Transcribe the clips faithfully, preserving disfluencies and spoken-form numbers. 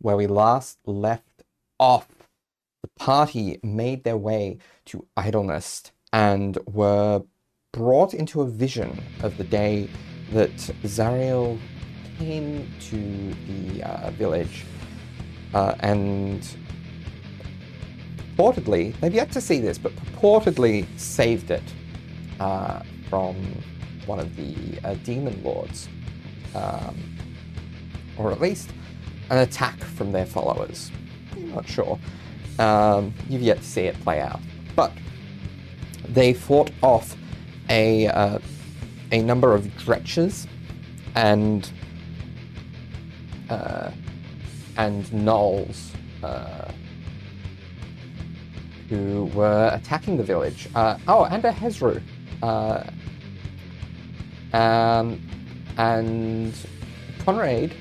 where we last left off, the party made their way to Idleness and were brought into a vision of the day that Zariel came to the uh, village, uh, and purportedly, they've yet to see this, but purportedly saved it uh, from one of the uh, demon lords, um, or at least an attack from their followers. I'm not sure. Um, you've yet to see it play out, but they fought off a uh, a number of dretches and uh, and gnolls uh, who were attacking the village. Uh, oh, and a Hezru. Uh, um, and Conrad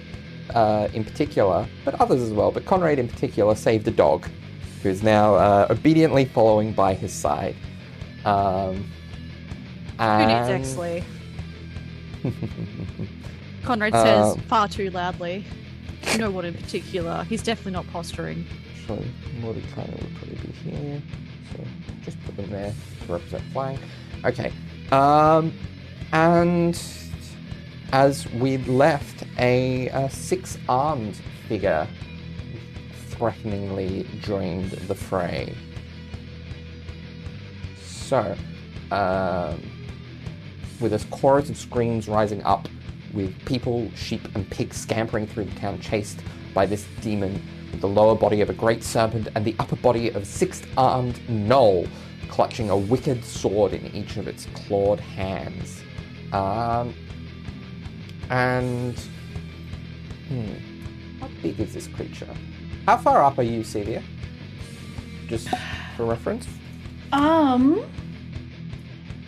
uh, in particular, but others as well, but Conrad in particular saved a dog who is now uh, obediently following by his side. Um, and... Who needs Exley? Conrad says um, far too loudly. No one in particular. He's definitely not posturing. Actually, Mordenkainen would probably be here. So just put them there to represent flying. Okay. Um, and as we'd left, a, a six-armed figure threateningly joined the fray. So, um, with a chorus of screams rising up, with people, sheep, and pigs scampering through the town, chased by this demon, with the lower body of a great serpent and the upper body of a six-armed gnoll, clutching a wicked sword in each of its clawed hands. Um, and... Hmm, how big is this creature? How far up are you, Sevier? Just for reference. Um...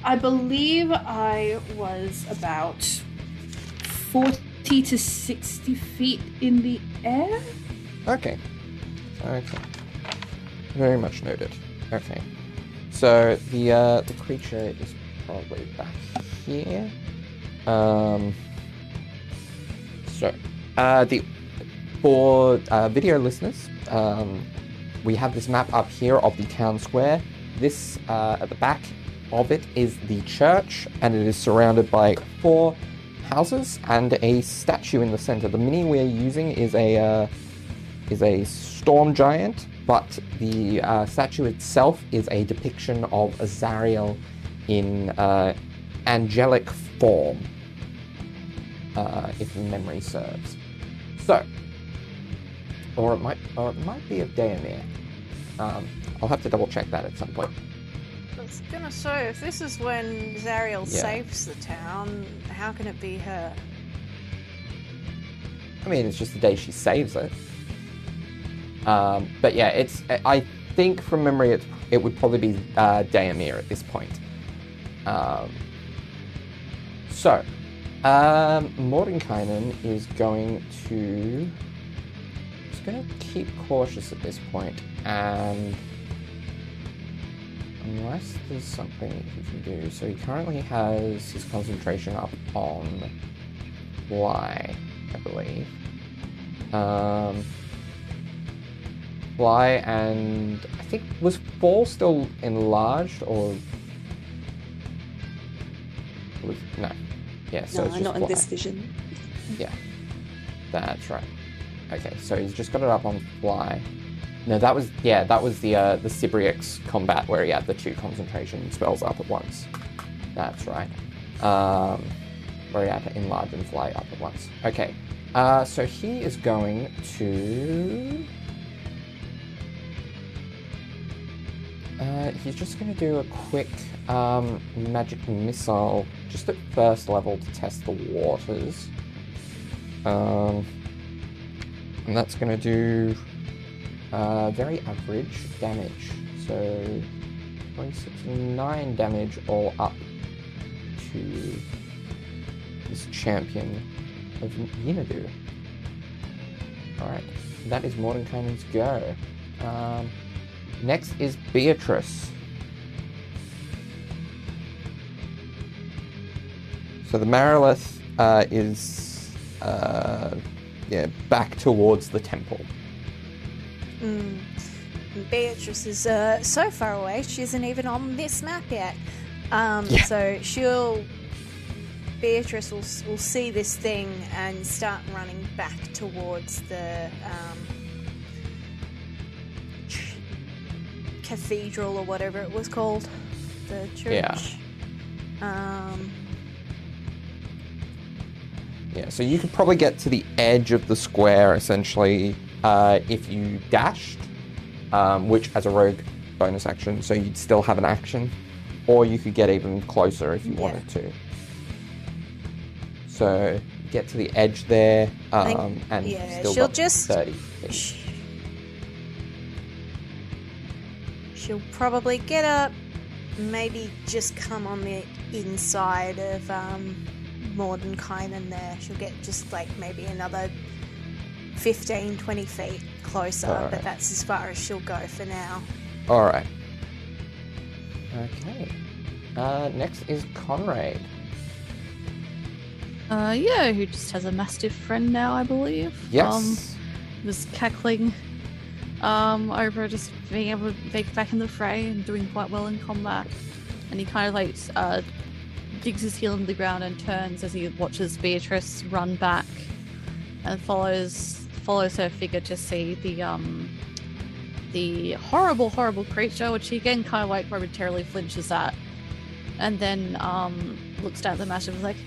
I believe I was about forty to sixty feet in the air. Okay. Okay. Very much noted. Okay. So the uh, the creature is probably back here. Um. So, uh, the for uh, video listeners, um, we have this map up here of the town square. This uh, at the back of it is the church, and it is surrounded by four houses and a statue in the center. The mini we're using is a uh, is a storm giant, but the uh, statue itself is a depiction of Zariel in uh, angelic form, uh, if memory serves. So, or it might, or it might be of Daemir. Um, I'll have to double check that at some point. I was gonna say, if this is when Zariel yeah. saves the town, how can it be her? I mean, it's just the day she saves it. Um, but yeah, it's. I think from memory, it it would probably be uh, Daemir at this point. Um, so, um, Mordenkainen is going to. Just gonna keep cautious at this point and. Unless there's something he can do. So he currently has his concentration up on Fly, I believe. Um, Fly and I think was Fall still enlarged or was, no? Yeah. So no, it's just not Fly. In this vision. Yeah, that's right. Okay, so he's just got it up on Fly. No, that was, yeah, that was the uh, the Cibrex combat where he had the two concentration spells up at once. That's right. Um, where he had to enlarge and fly up at once. Okay, uh, so he is going to... Uh, he's just going to do a quick um, magic missile, just at first level to test the waters. Um, and that's going to do... Uh, very average damage, so twenty-six nine damage all up to this champion of Yenidu. Alright, that is Mordenkainen's go. Um, next is Beatrice. So the Marilith uh, is uh, yeah, back towards the temple. Mm. Beatrice is uh, so far away, she isn't even on this map yet. Um, yeah. So she'll... Beatrice will, will see this thing and start running back towards the um, cathedral or whatever it was called. The church. Yeah. Um, yeah, so you could probably get to the edge of the square, essentially, uh, if you dashed, um, which as a rogue bonus action, so you'd still have an action. Or you could get even closer if you yeah. wanted to. So get to the edge there, um, think, and yeah, still she'll just thirty. She, she'll probably get up, maybe just come on the inside of um, Mordenkainen there. She'll get just like maybe another fifteen, twenty feet closer, right. But that's as far as she'll go for now. All right. Okay. Uh, next is Conrad. Uh, yeah, who just has a mastiff friend now, I believe. Yes. Um, was cackling um, over just being able to get back in the fray and doing quite well in combat. And he kind of like uh, digs his heel into the ground and turns as he watches Beatrice run back and follows follows her figure to see the um the horrible, horrible creature, which he again kind of like momentarily flinches at. And then um, looks down at the mastiff and is like,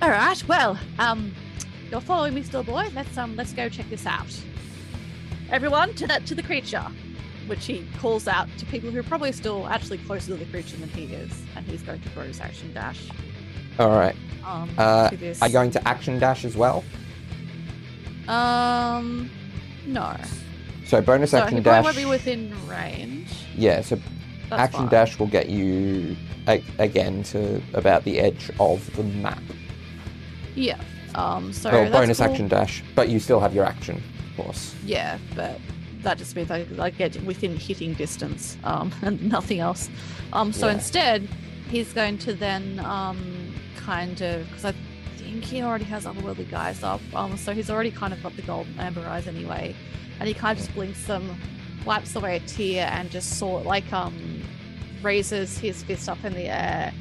all right, well, um, you're following me still, boy. Let's um, let's go check this out. Everyone, to that to the creature, which he calls out to people who are probably still actually closer to the creature than he is, and he's going to bonus action dash. All right. Um, uh, are you going to action dash as well? Um, no. So bonus so action he dash. Probably won't be within range. Yeah. So That's action fine. dash will get you a- again to about the edge of the map. Yeah, um, so well, that's bonus cool. action dash, but you still have your action, of course. Yeah, but that just means I, I get within hitting distance, um, and nothing else. Um, so yeah. Instead, he's going to then um, kind of, because I think he already has otherworldly guys up, um, so he's already kind of got the golden amber eyes anyway, and he kind of just blinks them, wipes away a tear, and just sort like um, raises his fist up in the air.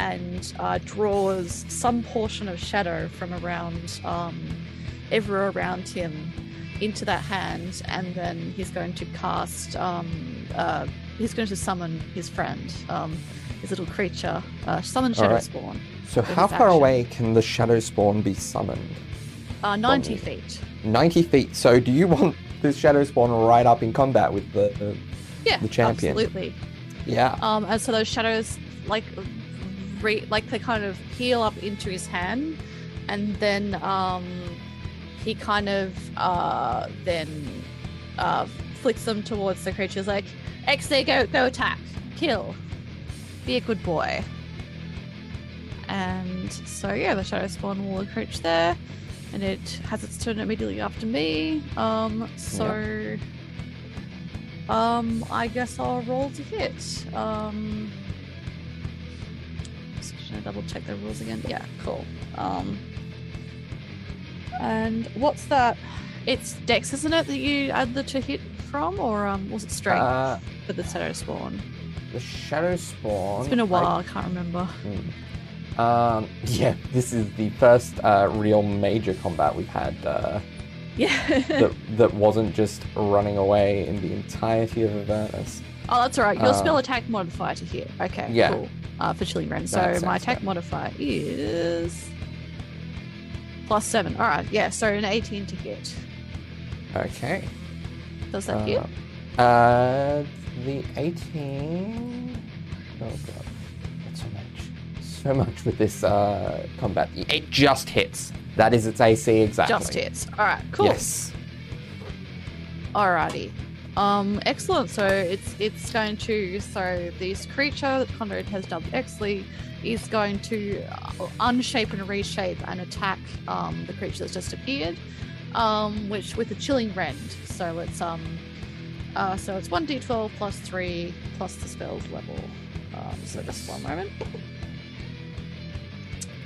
And uh, draws some portion of shadow from around, um, everywhere around him, into that hand, and then he's going to cast. Um, uh, he's going to summon his friend, um, his little creature, uh, summon Shadow right. Spawn. So, how far away can the Shadow Spawn be summoned? Uh, Ninety from... feet. Ninety feet. So, do you want this Shadow Spawn right up in combat with the uh, yeah, the champion? Absolutely. Yeah. Um, and so those shadows, like. Re- like they kind of peel up into his hand, and then um, he kind of uh, then uh, flicks them towards the creatures like, Exley, go, go attack, kill, be a good boy. And so yeah, the Shadow Spawn will approach there, and it has its turn immediately after me. Um, so yep. um, I guess I'll roll to hit. Um, Should I double check the rules again? Yeah, cool. Um, and what's that? It's Dex, isn't it, that you add the to hit from, or um, was it strength uh, for the Shadow Spawn? The Shadow Spawn. It's been a while. I, I can't remember. Hmm. Um, yeah, this is the first uh, real major combat we've had. Uh, yeah. that, that wasn't just running away in the entirety of Avernus. Oh, that's all right. Your uh, spell attack modifier to hit. Okay, yeah. Cool. Uh, for Chilling Rend. So my attack right. modifier is plus seven. All right, yeah, so an eighteen to hit. Okay. Does that uh, hit? Uh, the eighteen... Oh, God. That's so much. So much with this uh, combat. It just hits. That is its A C exactly. Just hits. All right, cool. Yes. All righty. Um, excellent. So it's it's going to so this creature that Conrad has dubbed Exley is going to unshape and reshape and attack um, the creature that's just appeared, um, which with a Chilling Rend. So it's um uh, so it's one d twelve plus three plus the spell's level. Um, so just one moment.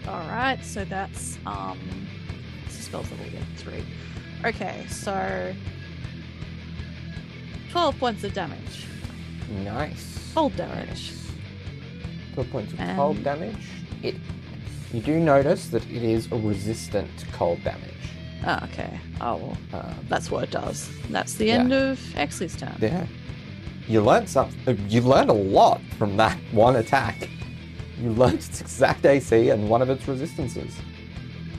All right. So that's um the spell's level again, three. Okay. So. twelve points of damage. Nice. Cold damage. twelve points of and cold damage. It. You do notice that it is a resistant to cold damage. Oh, okay. Oh, well, um, that's what it does. That's the yeah. end of Exley's turn. Yeah. You learned something. You learned a lot from that one attack. You learned its exact A C and one of its resistances.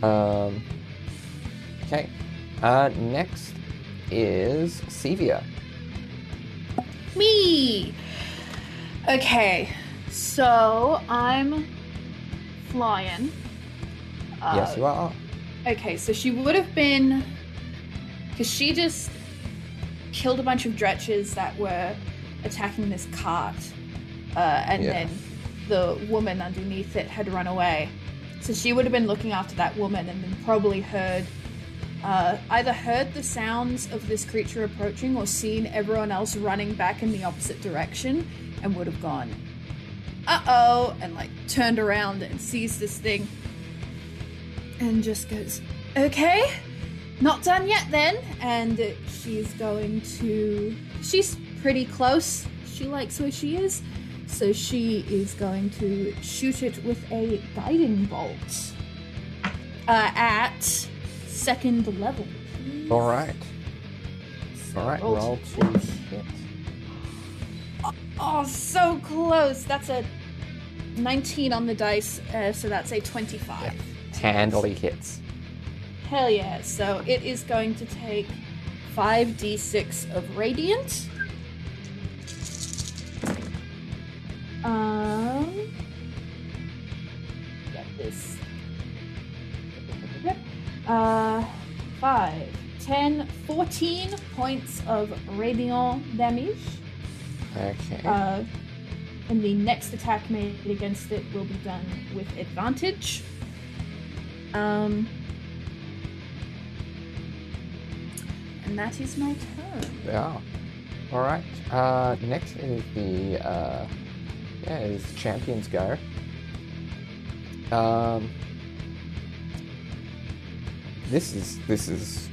Um, okay. Uh, next is Sevier. Me! Okay, so I'm flying. Uh, yes, you are. Okay, so she would have been... Because she just killed a bunch of dretches that were attacking this cart. Uh, and yeah. then the woman underneath it had run away. So she would have been looking after that woman and then probably heard... Uh, either heard the sounds of this creature approaching or seen everyone else running back in the opposite direction and would have gone, uh-oh, and like turned around and sees this thing and just goes, okay, not done yet then. And she's going to, she's pretty close. She likes where she is. So she is going to shoot it with a guiding bolt uh, at... second level. Please. All right. So All right. Roll to hit. Oh, oh, so close. That's a nineteen on the dice, uh, so that's a twenty-five. Yeah. Handily hits. Hell yeah! So it is going to take five d six of radiant. Um. Got this. Yep. Uh, five, ten, fourteen points of radiant damage. Okay. Uh, and the next attack made against it will be done with advantage. Um, and that is my turn. Yeah. All right. Uh, next is the, uh, yeah, is the champion's go. Um... This is this is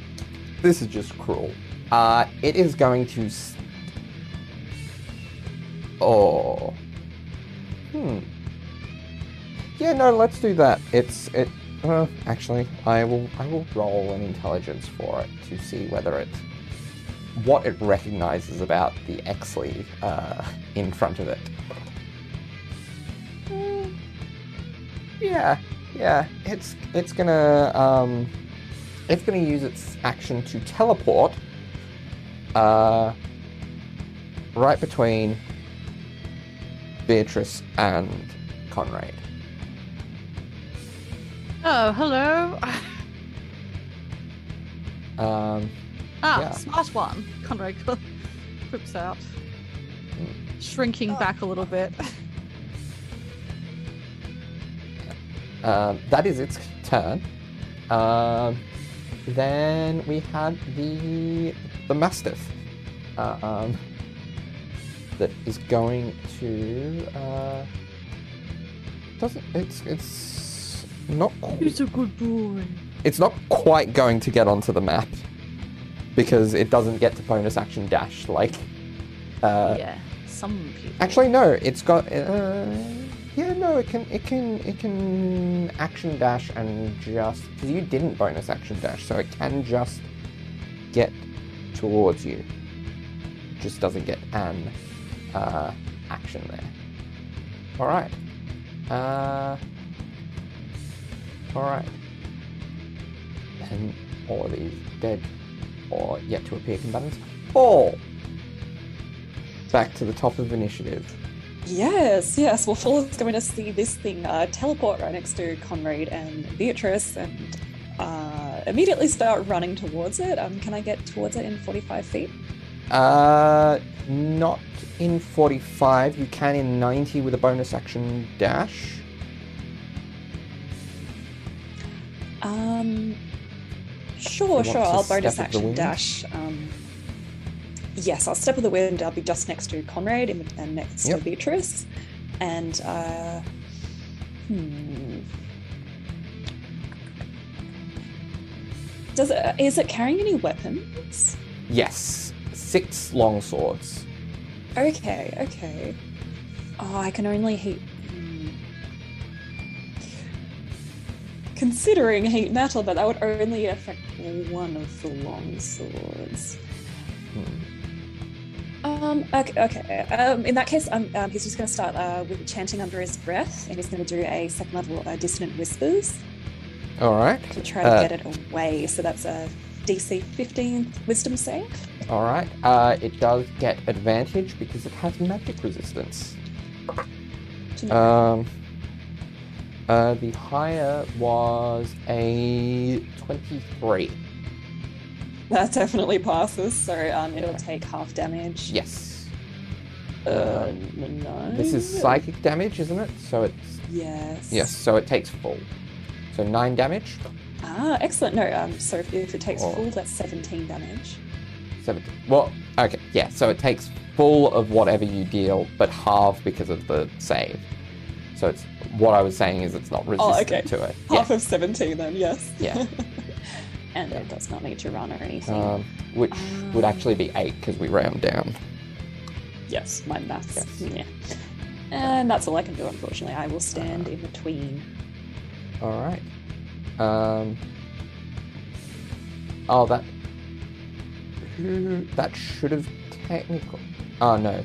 this is just cruel. Uh, it is going to. St- oh. Hmm. Yeah. No. Let's do that. It's it. Uh, actually, I will. I will roll an intelligence for it to see whether it, what it recognizes about the Exley uh, in front of it. Mm. Yeah. Yeah. It's it's gonna. Um, It's going to use its action to teleport uh, right between Beatrice and Conrad. Oh, hello. Um, ah, yeah. Smart one. Conrad flips out, mm. shrinking oh. back a little bit. uh, that is its turn. Um... Then we had the the Mastiff uh, um, that is going to uh, doesn't it's it's not qu- it's a good boy. It's not quite going to get onto the map because it doesn't get to bonus action dash like uh, yeah some people actually no it's got uh, yeah no it can it can it can. Action dash and just because you didn't bonus action dash, so it can just get towards you. It just doesn't get an uh, action there. All right. Uh, all right. And all of these dead or yet to appear combatants. All back to the top of initiative. Yes, yes. Well, Fall is going to see this thing uh, teleport right next to Conrad and Beatrice and uh, immediately start running towards it. Um, can I get towards it in forty-five feet? Uh, not in forty-five. You can in ninety with a bonus action dash. Um, sure, sure. I'll bonus action dash. Um, Yes, I'll step with the wind. I'll be just next to Conrad and next yep. to Beatrice. And, uh... Hmm... Does it... Is it carrying any weapons? Yes. six long swords. Okay, okay. Oh, I can only heat... Considering heat metal, but that would only affect one of the long swords. Hmm. Um. Okay. okay. Um, in that case, um, um, he's just going to start uh, with chanting under his breath, and he's going to do a second level uh, Dissonant Whispers. All right. To try to uh, get it away. So that's a D C fifteen Wisdom save. All right. Uh, it does get advantage because it has magic resistance. You know? Um. Uh, the higher was a twenty-three. That definitely passes, so um, it'll yeah. take half damage. Yes. Uh, um, no. This is psychic damage, isn't it? So it's... Yes. Yes, so it takes full. So nine damage. Ah, excellent. No, um, so if, if it takes or, full, that's seventeen damage. seventeen. Well, okay, yeah, so it takes full of whatever you deal, but half because of the save. So it's what I was saying is it's not resistant oh, okay. to it. Half yeah. of seventeen then, yes. Yeah. And it does not need to run or anything. Um, which um, would actually be eight because we round down. Yes, my maths. Yes. Yeah. And that's all I can do, unfortunately. I will stand uh, in between. All right. Um, oh, that... Who, that should have technical... Oh, no.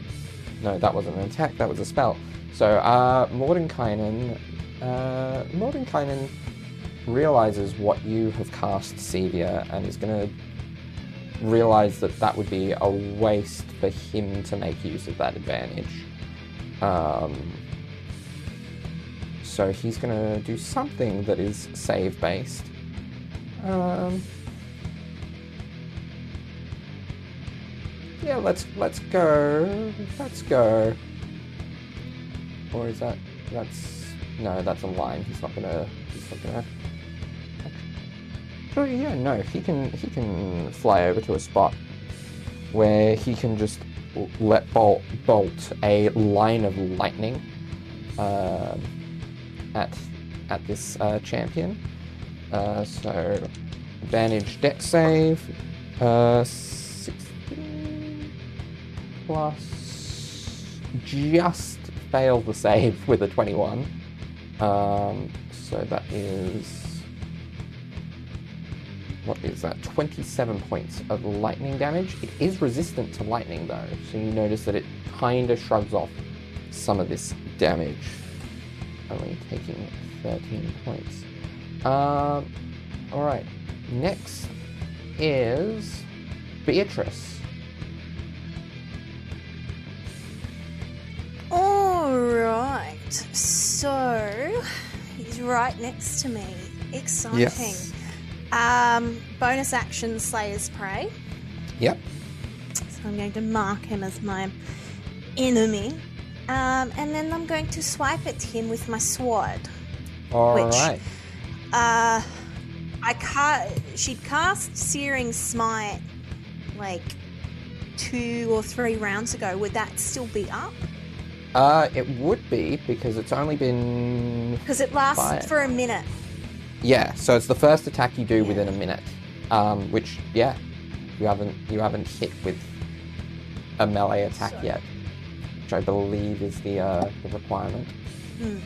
No, that wasn't an attack. That was a spell. So, uh, Mordenkainen... Uh, Mordenkainen... realizes what you have cast, Sevier, and is going to realize that that would be a waste for him to make use of that advantage. Um, so he's going to do something that is save-based. Um, yeah, let's let's go. Let's go. Or is that... That's... No, that's a line. He's not going to... He's not going to... Oh yeah, no, he can he can fly over to a spot where he can just let bolt bolt a line of lightning uh, at at this uh, champion. Uh, so advantage dex save, uh, sixteen plus just fail the save with a twenty-one. Um, so that is. What is that? twenty-seven points of lightning damage. It is resistant to lightning, though, so you notice that it kind of shrugs off some of this damage. Only taking thirteen points. Um, Alright, next is Beatrice. Alright, so he's right next to me. Exciting. Yes. Um, bonus action, Slayer's Prey. Yep. So I'm going to mark him as my enemy. Um, and then I'm going to swipe at him with my sword. All which, right. Uh, I can't... She'd cast Searing Smite, like, two or three rounds ago. Would that still be up? Uh, it would be, because it's only been... Because it lasts five. For a minute. Yeah, so it's the first attack you do yeah. within a minute, um, which yeah, you haven't you haven't hit with a melee attack so. yet, which I believe is the uh, the requirement. Mm.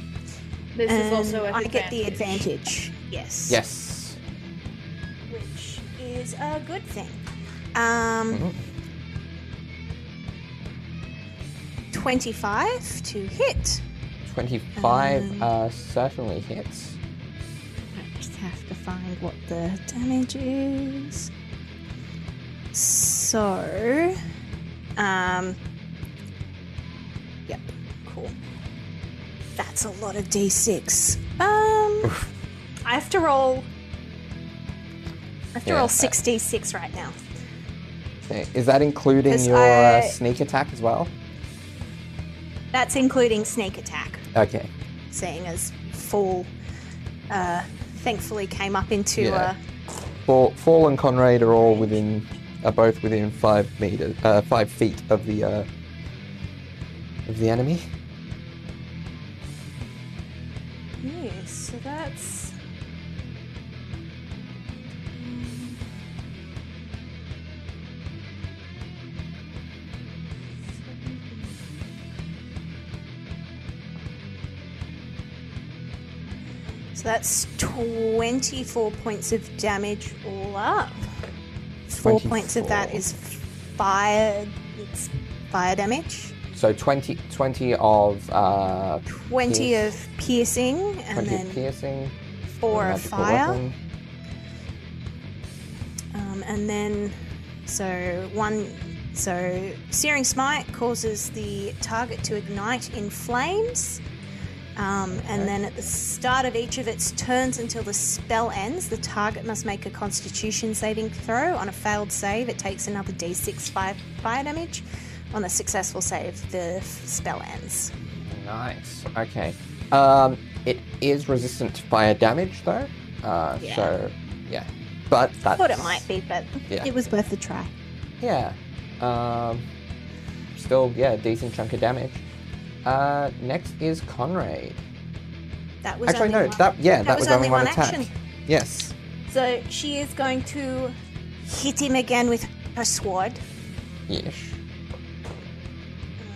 This um, is also an I advantage. get the advantage. Yes. Yes. Which is a good thing. Um, mm-hmm. Twenty-five to hit. Twenty-five um, uh, certainly hits. Have to find what the damage is. So, um, yep, cool. That's a lot of d six. Um, Oof. I have to roll. I have to yeah, roll six d six right now. Is that including your I, uh, sneak attack as well? That's including sneak attack. Okay. Seeing as full. Uh, Thankfully, came up into yeah. a. Fall, Fall and Conrad are all within, are both within five meters, uh, five feet of the uh, of the enemy. Yes, so that's. So that's twenty-four points of damage all up. Four twenty-four. Points of that is fire, it's fire damage. So twenty, twenty of... Uh, twenty pierce. Of piercing, and twenty then of piercing, four of fire. Um, and then, so one... So, Searing Smite causes the target to ignite in flames, um, okay. and then at the start of each of its turns until the spell ends, the target must make a Constitution saving throw. On a failed save, it takes another d six fire damage. On a successful save, the spell ends. Nice. Okay. Um, it is resistant to fire damage, though. Uh, yeah. So, yeah. But that's... I thought it might be, but yeah. It was worth a try. Yeah. Um, still, yeah, decent chunk of damage. Uh, next is Conrad. That was actually only no. One. That yeah, that, that was, was only one, one attack. Action. Yes. So she is going to hit him again with her sword. Yes.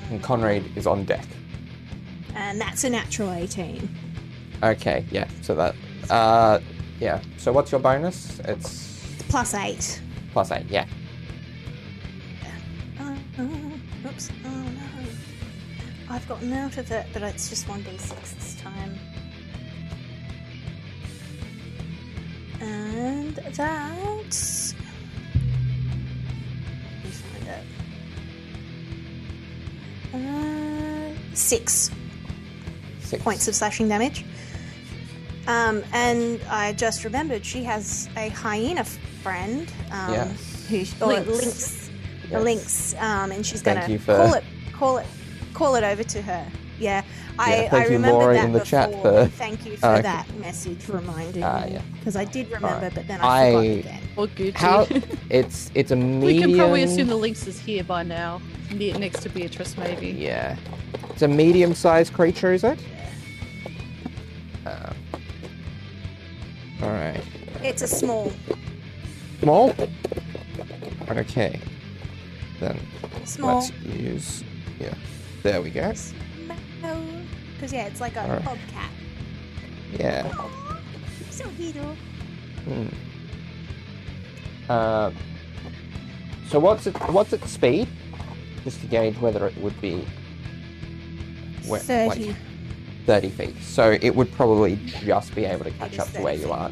And Conrad is on deck. And that's a natural eighteen. Okay. Yeah. So that. Uh, yeah. So what's your bonus? It's, it's plus eight. Plus eight. Yeah. Oops, oh no. I've gotten out of it, but it's just one d six this time. And that... Let me find it. Uh, six. Six points of slashing damage. Um, and I just remembered she has a hyena friend. Um, yes. Who, or Lynx. Lynx. Yes. The links, um, and she's going to for... call it, call it, call it over to her. Yeah, I, yeah, I remembered that in the before. Chat for... Thank you for oh, okay. that message reminding uh, me because yeah. I did remember, right. but then I, I... forgot again. Or Gucci. How... It's it's a medium. We can probably assume the links is here by now, near next to Beatrice, maybe. Yeah, it's a medium-sized creature, is it? Yeah. Uh, all right. It's a small. Small. Okay. Then small. Let's use, yeah, there we go. Because yeah, it's like a right. bobcat. Yeah. Aww, so little. Hmm. Uh, so what's it? What's its speed? Just to gauge whether it would be where, thirty. Like, thirty feet. So it would probably just be able to catch up to where you are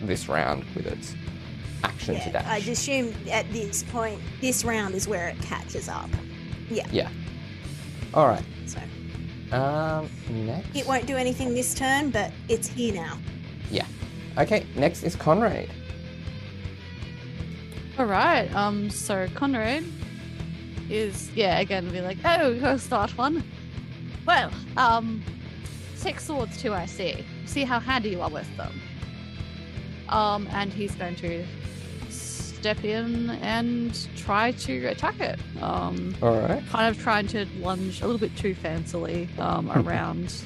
this round with its. Action yeah, to dash. I'd assume at this point, this round is where it catches up. Yeah. Yeah. All right. So. Um. Next. It won't do anything this turn, but it's here now. Yeah. Okay. Next is Conrad. All right. Um. So Conrad is yeah again be like oh go start one. Well um, six swords to I see. See how handy you are with them. Um. And he's going to. Step in and try to attack it. Um, All right. Kind of trying to lunge a little bit too fancily um, around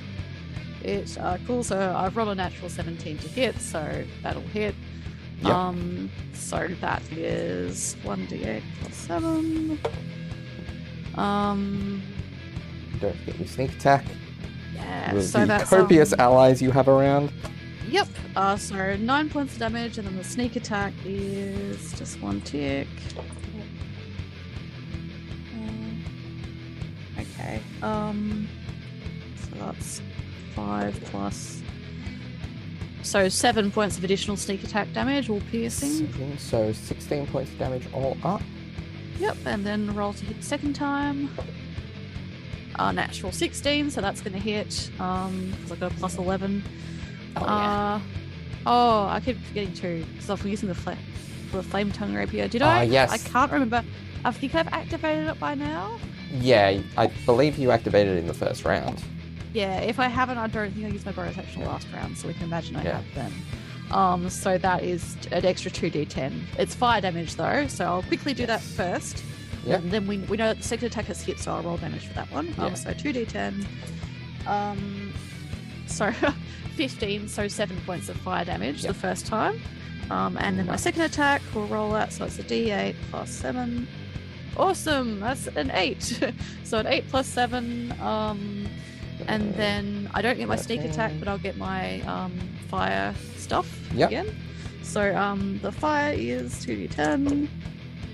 it. Uh, cool. So I've rolled a natural seventeen to hit, so that'll hit. Yep. Um, so that is one d eight plus seven. Um, Don't forget your sneak attack. Yeah. With so the that's copious um, allies you have around. Yep, uh, so nine points of damage, and then the sneak attack is just one tick. Uh, okay, um, so that's five plus. So seven points of additional sneak attack damage, all piercing. Seven, so sixteen points of damage all up. Yep, and then roll to hit second time. Uh, natural sixteen, so that's going to hit, um, because I've got a plus eleven. Oh, yeah. uh, oh, I keep forgetting to, because I was using the, fl the flame tongue rapier. Did uh, I? Yes. I can't remember. I think I've activated it by now. Yeah, I believe you activated it in the first round. Yeah, if I haven't, I don't think I used my bonus action last round, so we can imagine I yeah. have then. Um, so that is an extra two d ten. It's fire damage, though, so I'll quickly do that first. Yeah. And then we, we know that the second attack has hit, so I'll roll damage for that one. Yeah. Um, so two d ten. Um, so... fifteen, so seven points of fire damage yep. the first time. Um, and then my second attack will roll that, so it's a d eight plus seven. Awesome! That's an eight. So an eight plus seven. Um, and then I don't get my sneak attack, but I'll get my um, fire stuff yep. again. So um, the fire is two d ten,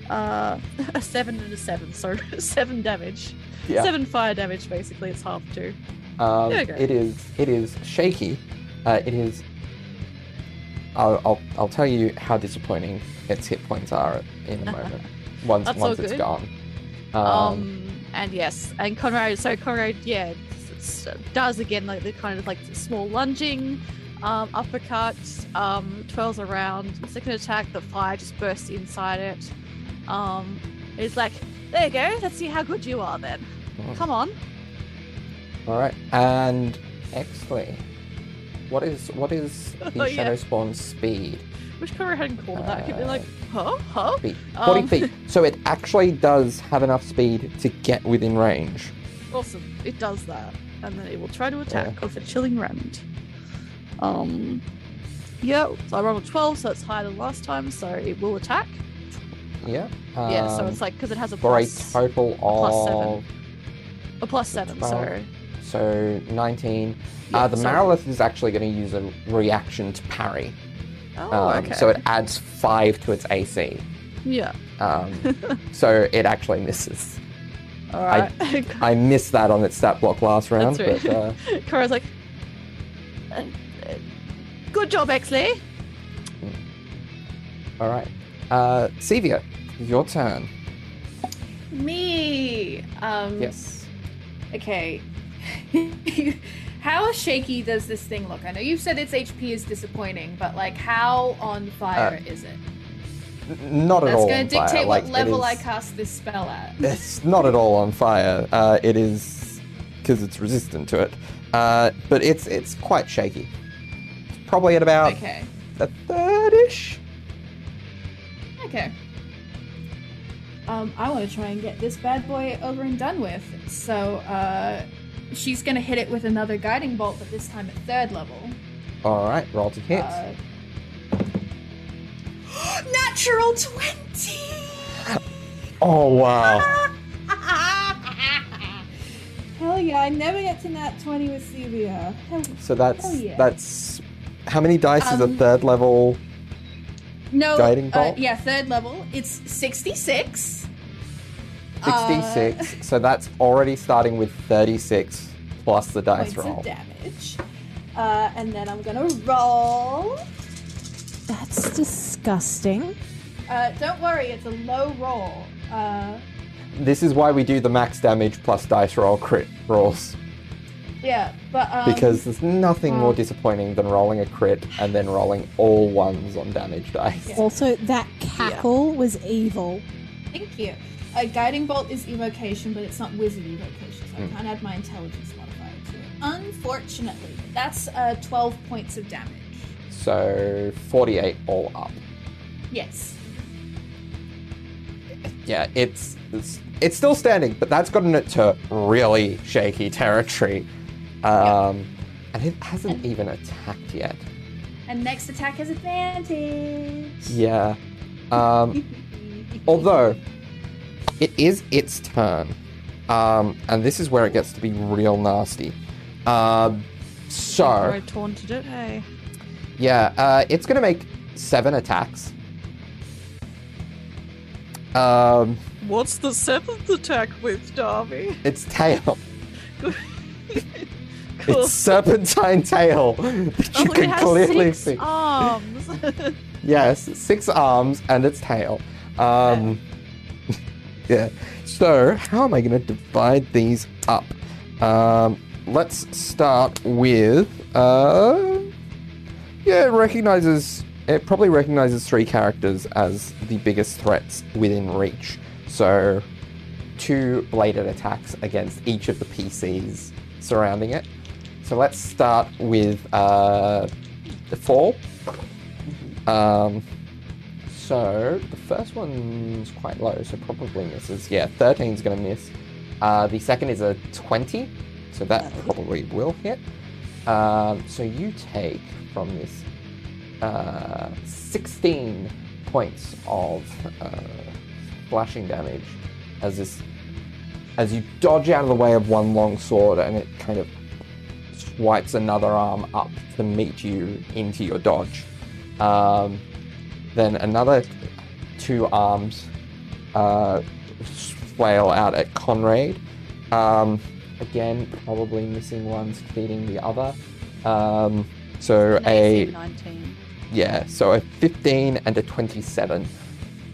uh, a seven and a seven, so seven damage. Yeah. Seven fire damage, basically. It's half two. Um, there we go. It is. It is shaky. Uh, it is. I'll, I'll I'll tell you how disappointing its hit points are in a moment. Once That's once it's gone. Um, um, and yes, and Conrad. So Conrad, yeah, it's, it's, does again like the kind of like small lunging, um, uppercut, um, twirls around. Second attack, the fire just bursts inside it. Um, it's like, there you go. Let's see how good you are then. Mm. Come on. All right, and Exley, what is what is the oh, yeah. Shadow Spawn speed? Wish Conrad hadn't called uh, that. He'd be like, huh, huh. Feet. Forty um, feet. So it actually does have enough speed to get within range. Awesome. It does that, and then it will try to attack yeah. with a Chilling Rend. Um, yeah. So I rolled a twelve, so it's higher than last time. So it will attack. Yeah. Um, yeah. So it's like because it has a plus, for a total of a plus seven. A plus seven. twelve. Sorry. So nineteen. Yeah, uh, the so... Marilith is actually going to use a reaction to parry. Oh, um, okay. So it adds five to its A C. Yeah. Um, so it actually misses. All right. I, I missed that on its stat block last round. That's but, uh... Cora's like, uh, uh, good job, Exley. All right. Uh, Sevier, your turn. Me. Um, yes. Okay. How shaky does this thing look? I know you've said its H P is disappointing, but like how on fire uh, is it? Not at all on fire. That's going to dictate what level I cast this spell at. It's not at all on fire. Uh, it is because it's resistant to it. Uh, but it's it's quite shaky. It's probably at about okay. a third-ish. Okay. Um, I want to try and get this bad boy over and done with. So, uh... she's going to hit it with another Guiding Bolt, but this time at third level. All right, roll to hit. Uh, natural twenty! Oh, wow. Hell yeah, I never get to nat twenty with C B R. Hell, so that's, yeah. that's... How many dice um, is a third level no, Guiding Bolt? Uh, yeah, third level. It's sixty-six. sixty-six, uh, so that's already starting with thirty-six plus the dice roll. Points of damage. Uh, and then I'm going to roll. That's disgusting. Uh, don't worry, it's a low roll. Uh, this is why we do the max damage plus dice roll crit rolls. Yeah, but... Um, because there's nothing um, more disappointing than rolling a crit and then rolling all ones on damage dice. Yeah. Also, that cackle yeah. was evil. Thank you. A Guiding Bolt is evocation, but it's not wizard evocation, so I mm. can't add my intelligence modifier to it. Unfortunately, that's uh, twelve points of damage. So forty-eight all up. Yes. Yeah, it's it's, it's still standing, but that's gotten it to really shaky territory, um, yep. and it hasn't and, even attacked yet. And next attack has advantage. Yeah. Um, although. It is its turn, um, and this is where it gets to be real nasty. Uh, so... I taunted it, hey? Yeah, uh, it's going to make seven attacks. Um, What's the seventh attack with, Darby? Its tail. Cool. Its serpentine tail that you oh, can clearly see. Arms. Yes, six arms and its tail. Um... Yeah. Yeah. So, how am I going to divide these up? Um, let's start with... Uh, yeah, it recognizes... It probably recognizes three characters as the biggest threats within reach. So, two bladed attacks against each of the P Cs surrounding it. So, let's start with uh, the Fall. Um... So, the first one's quite low, so probably misses. Yeah, thirteen's going to miss. Uh, the second is a twenty, so that probably will hit. Um, so you take from this uh, sixteen points of uh, slashing damage as this, as you dodge out of the way of one long sword and it kind of wipes another arm up to meet you into your dodge. Um, then another two arms uh, flail out at Conrad. Um, again, probably missing one's feeding the other. Um, so a nineteen. Yeah, so a fifteen and a twenty-seven.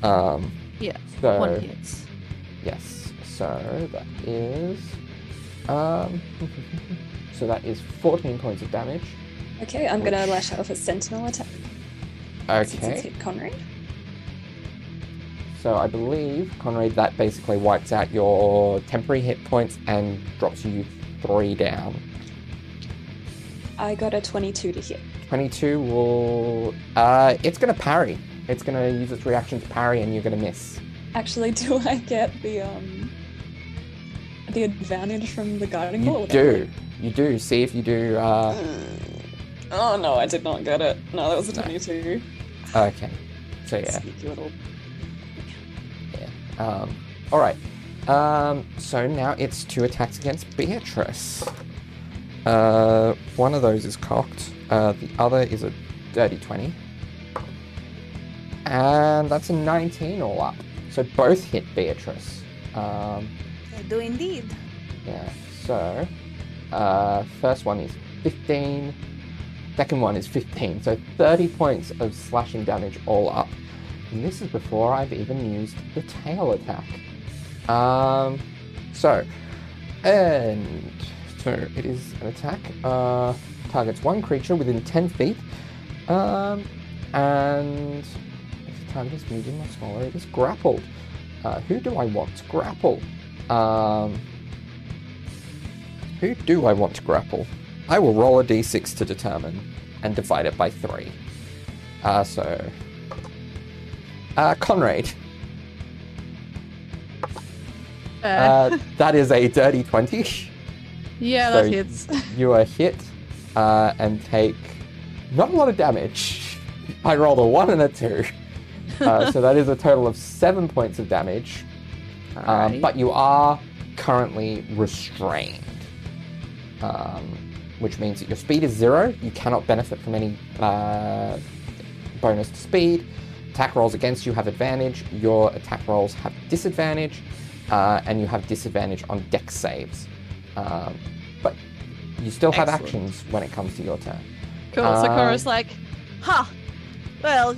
Um, yeah, so, one hits. Yes, so that is... Um, so that is fourteen points of damage. Okay, I'm which... going to lash out with a sentinel attack. Okay. Since it's hit Conrad. So I believe, Conrad, that basically wipes out your temporary hit points and drops you three down. I got a twenty-two to hit. twenty-two will... Uh, it's going to parry. It's going to use its reaction to parry and you're going to miss. Actually, do I get the um the advantage from the guiding bolt? You do. You do. See if you do... Uh... Oh, no, I did not get it. No, that was a twenty-two. No. Okay. So, yeah. Sneaky little... Yeah. Um, all right. Um, so now it's two attacks against Beatrice. Uh, one of those is cocked. Uh, the other is a dirty twenty. And that's a nineteen all up. So both hit Beatrice. Um, I do indeed. Yeah, so uh, first one is fifteen. Second one is fifteen. So thirty points of slashing damage all up. And this is before I've even used the tail attack. Um, so, and so it is an attack. Uh, targets one creature within ten feet, um, and if the target is medium or smaller, it is grappled. Uh, who do I want to grapple? Um, who do I want to grapple? I will roll a d six to determine and divide it by three. Uh, so, uh, Conrad. Uh. Uh, that is a dirty twenty. Yeah, so that hits. You are hit. Uh, and take not a lot of damage. I rolled a one and a two. Uh, so that is a total of seven points of damage. Um, right. But you are currently restrained. Um, which means that your speed is zero. You cannot benefit from any uh, bonus to speed. Attack rolls against you have advantage. Your attack rolls have disadvantage. Uh, and you have disadvantage on dex saves. Um, but... You still have Excellent. Actions when it comes to your turn. Cool. Um, so Cora's like, "Ha! Well,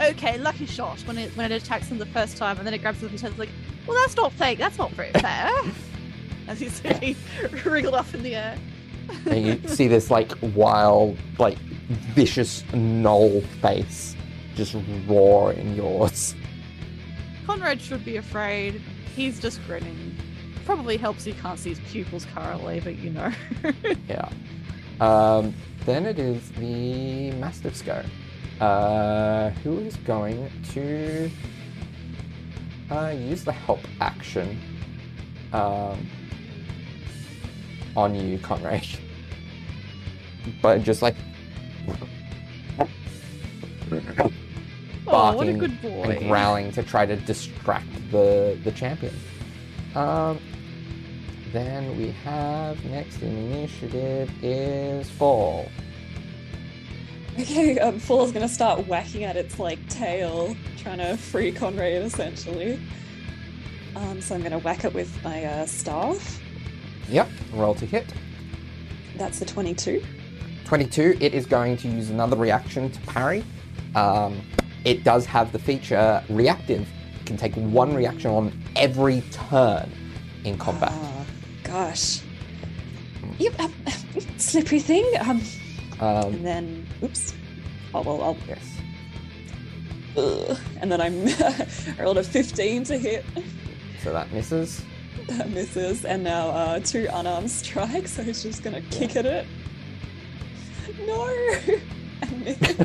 okay, lucky shot." When it when it attacks them the first time, and then it grabs them and turns like, "Well, that's not fake. That's not very fair." As he's really wriggled off in the air. And you see this like wild, like vicious gnoll face just roar in yours. Conrad should be afraid. He's just grinning. Probably helps you can't see his pupils currently, but you know. Yeah. Um, then it is the Mastiff's go. Uh, who is going to uh, use the help action um, on you, Conrad? But just like oh, barking what a good boy. And growling to try to distract the the champion. Um. Then we have next in initiative is Fall. Okay, um, Fall's going to start whacking at its like tail, trying to free Conrad essentially. Um, so I'm going to whack it with my uh, staff. Yep, roll to hit. That's a twenty-two. twenty-two, it is going to use another reaction to parry. Um, it does have the feature reactive. It can take one reaction on every turn in combat. Uh. Gosh. Yep, uh, slippery thing. Um, um, and then, oops. Oh, well, I'll. Yes. Ugh. And then I'm. I rolled a fifteen to hit. So that misses. That misses. And now uh, two unarmed strikes, so he's just going to yeah. kick at it. No! I missed.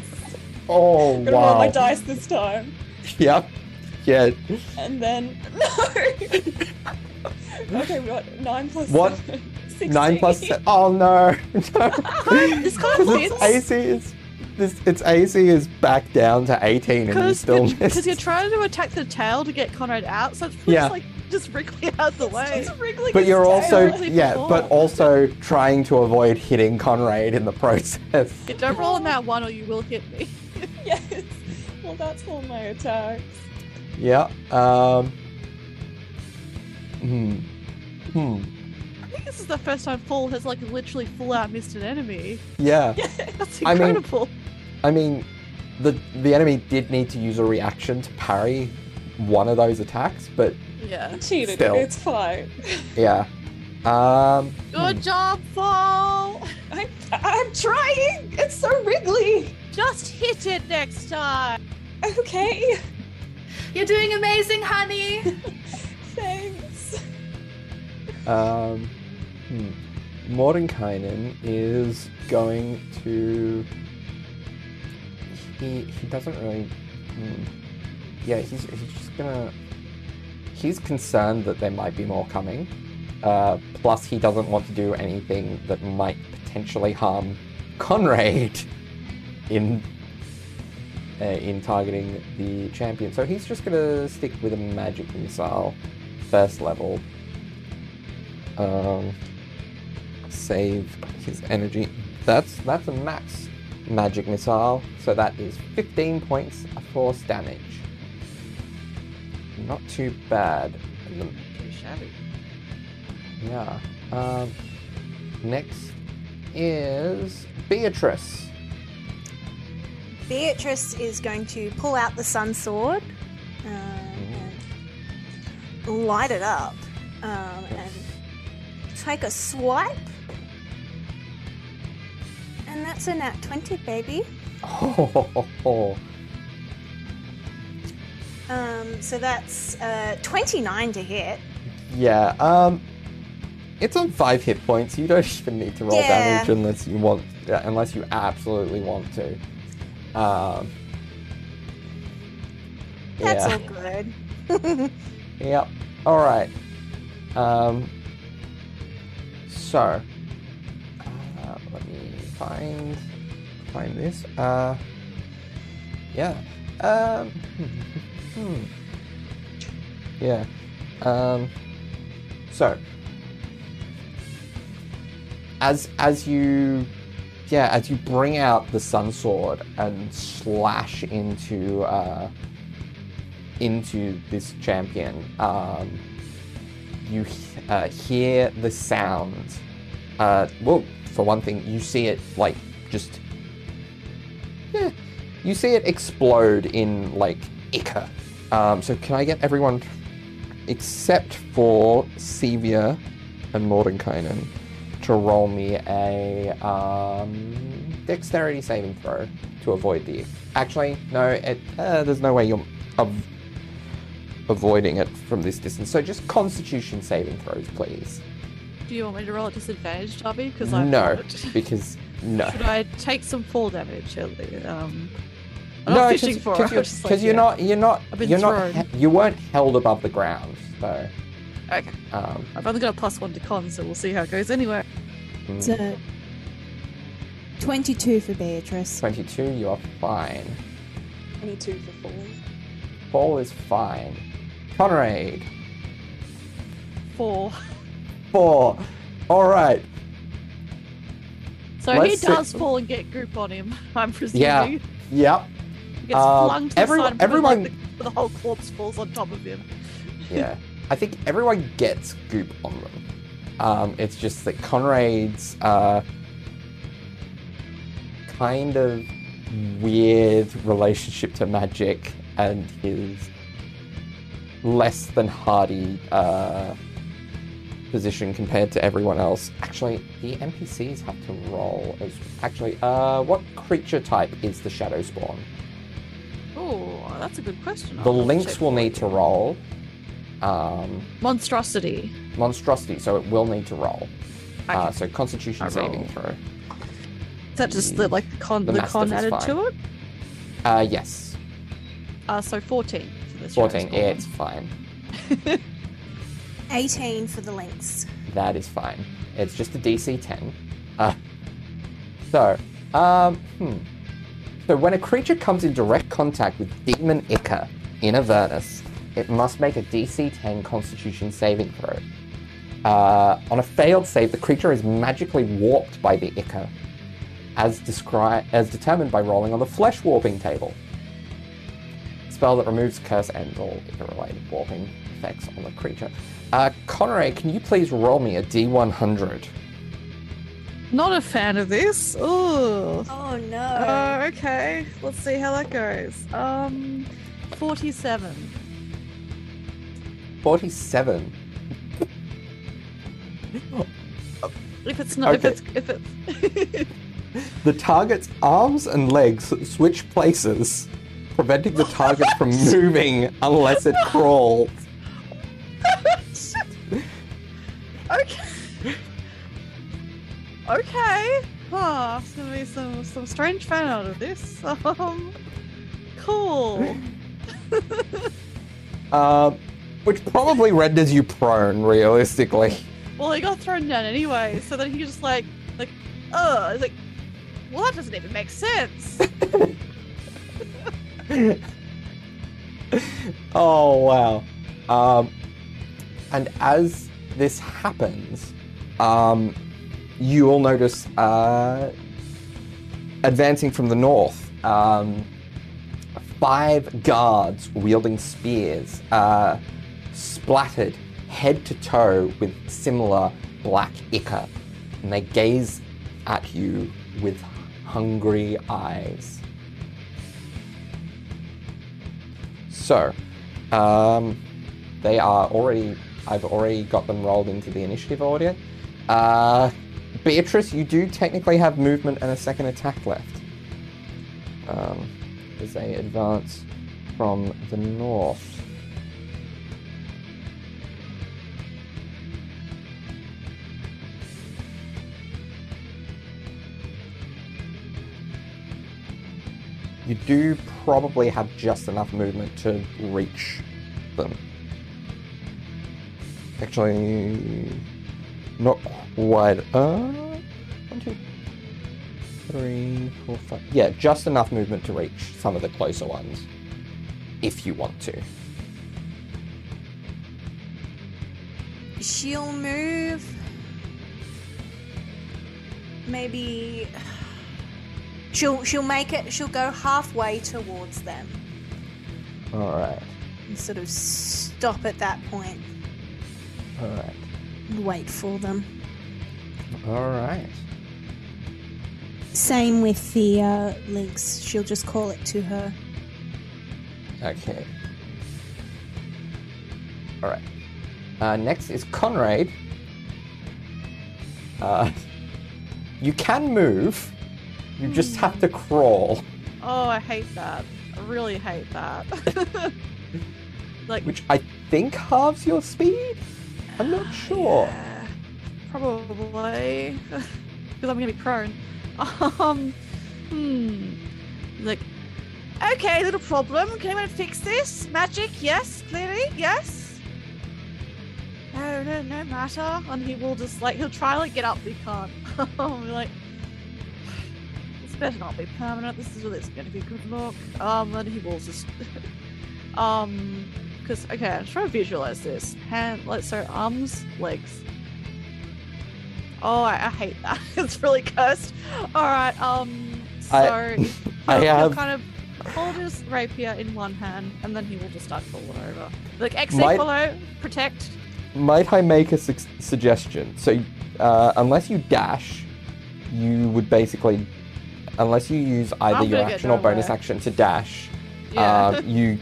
Oh, I'm gonna wow. I'm going to roll my dice this time. Yep. Yeah. And then. No! Okay, we got nine plus what? seven. sixteen. Nine plus seven. Oh no! No. This can't miss. Its A C is this. Its A C is back down to eighteen, and you still miss. Because you're trying to attack the tail to get Conrad out, so it's yeah. like just wriggling out the way. Just wriggling but you're also, yeah, before. but also trying to avoid hitting Conrad in the process. You don't roll on that one or you will hit me. Yes. Well, that's all my attacks. Yeah. Um. Hmm. Hmm. I think this is the first time Fall has like literally full out missed an enemy. Yeah. That's incredible. I mean, I mean, the the enemy did need to use a reaction to parry one of those attacks, but yeah, cheated. Still. It's fine. Yeah. Um. Good hmm. job, Fall. I, I'm trying. It's so wriggly. Just hit it next time. Okay. You're doing amazing, honey. Thanks. Um, hmm. Mordenkainen is going to. He he doesn't really. Hmm. Yeah, he's he's just gonna. He's concerned that there might be more coming. Uh, plus, he doesn't want to do anything that might potentially harm Conrad in. Uh, in targeting the champion. So he's just going to stick with a magic missile. First level. Um, save his energy. That's that's a max magic missile. So that is fifteen points of force damage. Not too bad. Pretty shabby. Yeah. Um, next is Beatrice. Beatrice is going to pull out the sun sword, uh, and light it up, um, and take a swipe, and that's a nat twenty, baby. Oh. Um, so that's uh, twenty-nine to hit. Yeah. Um, it's on five hit points. You don't even need to roll yeah. damage unless you want, unless you absolutely want to. Um, That's yeah. all good. Yep. All right. Um, so, uh, let me find find this. Uh, yeah. Um, hmm. Yeah. Um, so, as as you. Yeah, as you bring out the sun sword and slash into uh, into this champion, um, you uh, hear the sound. Uh, well, for one thing, you see it like just yeah, you see it explode in like ichor. Um, so can I get everyone except for Sevier and Mordenkainen to roll me a um, dexterity saving throw to avoid the... Actually, no, it, uh, there's no way you're av- avoiding it from this distance. So just constitution saving throws, please. Do you want me to roll at disadvantage, Dobby? Because I No, not. because... No. Should I take some fall damage? Um, I'm no, not fishing for it. Because you're, like, you're yeah. not... You're not, I've been you're thrown. Not he- you weren't held above the ground, so... Okay. Um, I've only got a plus one to con, so we'll see how it goes anyway. It's a twenty-two for Beatrice. twenty-two, you are fine. twenty-two for Fall. Fall is fine. Conrad. Four. Four. All right. So Let's he does see. fall and get group on him, I'm presuming. Yeah. Yep. He gets um, flung to the everyone, side of him everyone... like the, the whole corpse falls on top of him. Yeah. I think everyone gets goop on them. Um, it's just that Conrad's uh, kind of weird relationship to magic and his less than hardy uh, position compared to everyone else. Actually, the N P Cs have to roll. As, actually, uh, what creature type is the Shadow Spawn? Oh, that's a good question. The Lynx will need to roll. Um, monstrosity. Monstrosity, so it will need to roll. Okay. Uh, so Constitution saving throw. Is that just the, like the con, the the con added fine. to it? Uh, yes. Uh, so fourteen. For this fourteen, yeah, it's fine. eighteen for the lynx. That is fine. It's just a D C ten. Uh, so, um, hmm. So when a creature comes in direct contact with Demon Ica in Avernus, it must make a D C ten Constitution saving throw. Uh, on a failed save, the creature is magically warped by the Ichor, as, descri as determined by rolling on the Flesh Warping table. A spell that removes curse and all Ichor-related warping effects on the creature. Uh, Conrad, can you please roll me a D one hundred? Not a fan of this. Ooh. Oh no. Uh, okay. Let's see how that goes. Um, forty-seven. Forty-seven. If it's not, okay. if it's, if it's... The target's arms and legs switch places, preventing the target from moving unless it crawls. Okay. Okay. Oh, there's gonna be some some strange fan out of this. Um, cool. uh, which probably renders you prone, realistically. Well, he got thrown down anyway, so then he just like like, oh, it's like, well, that doesn't even make sense. Oh wow. Um, and as this happens, um. you all notice, uh, advancing from the north, um, five guards wielding spears, uh, splattered head to toe with similar black ichor, and they gaze at you with hungry eyes. So, um, they are already, I've already got them rolled into the initiative order. Uh, Beatrice, you do technically have movement and a second attack left. Um, as they advance from the north. You do probably have just enough movement to reach them. Actually... Not quite. Uh, one, two, three, four, five. Yeah, just enough movement to reach some of the closer ones, if you want to. She'll move. Maybe she'll she'll make it. She'll go halfway towards them. All right. And sort of stop at that point. All right. Wait for them. All right. Same with the uh, links. She'll just call it to her. Okay. All right. Uh, next is Conrad. Uh, you can move. You just have to crawl. Oh, I hate that. I really hate that. Like, which I think halves your speed. I'm not sure. Yeah, probably. Because I'm going to be prone. Um, hmm. Like, okay, little problem. Can anyone fix this? Magic, yes. Clearly, yes. No, no, no matter. And he will just, like, he'll try to like, get up, but he can't. We're like, it's better not be permanent. This is really going to be good luck. Um, and he will just... um... Because, okay, I'm trying to visualize this. Hand, like, so arms, legs. Oh, I, I hate that. It's really cursed. Alright, um, so I, I have... kind of hold his rapier in one hand, and then he will just start falling over. Like, exit, might, follow, protect. Might I make a su suggestion? So, uh, unless you dash, you would basically... Unless you use either your action or bonus action to dash, yeah. uh, you...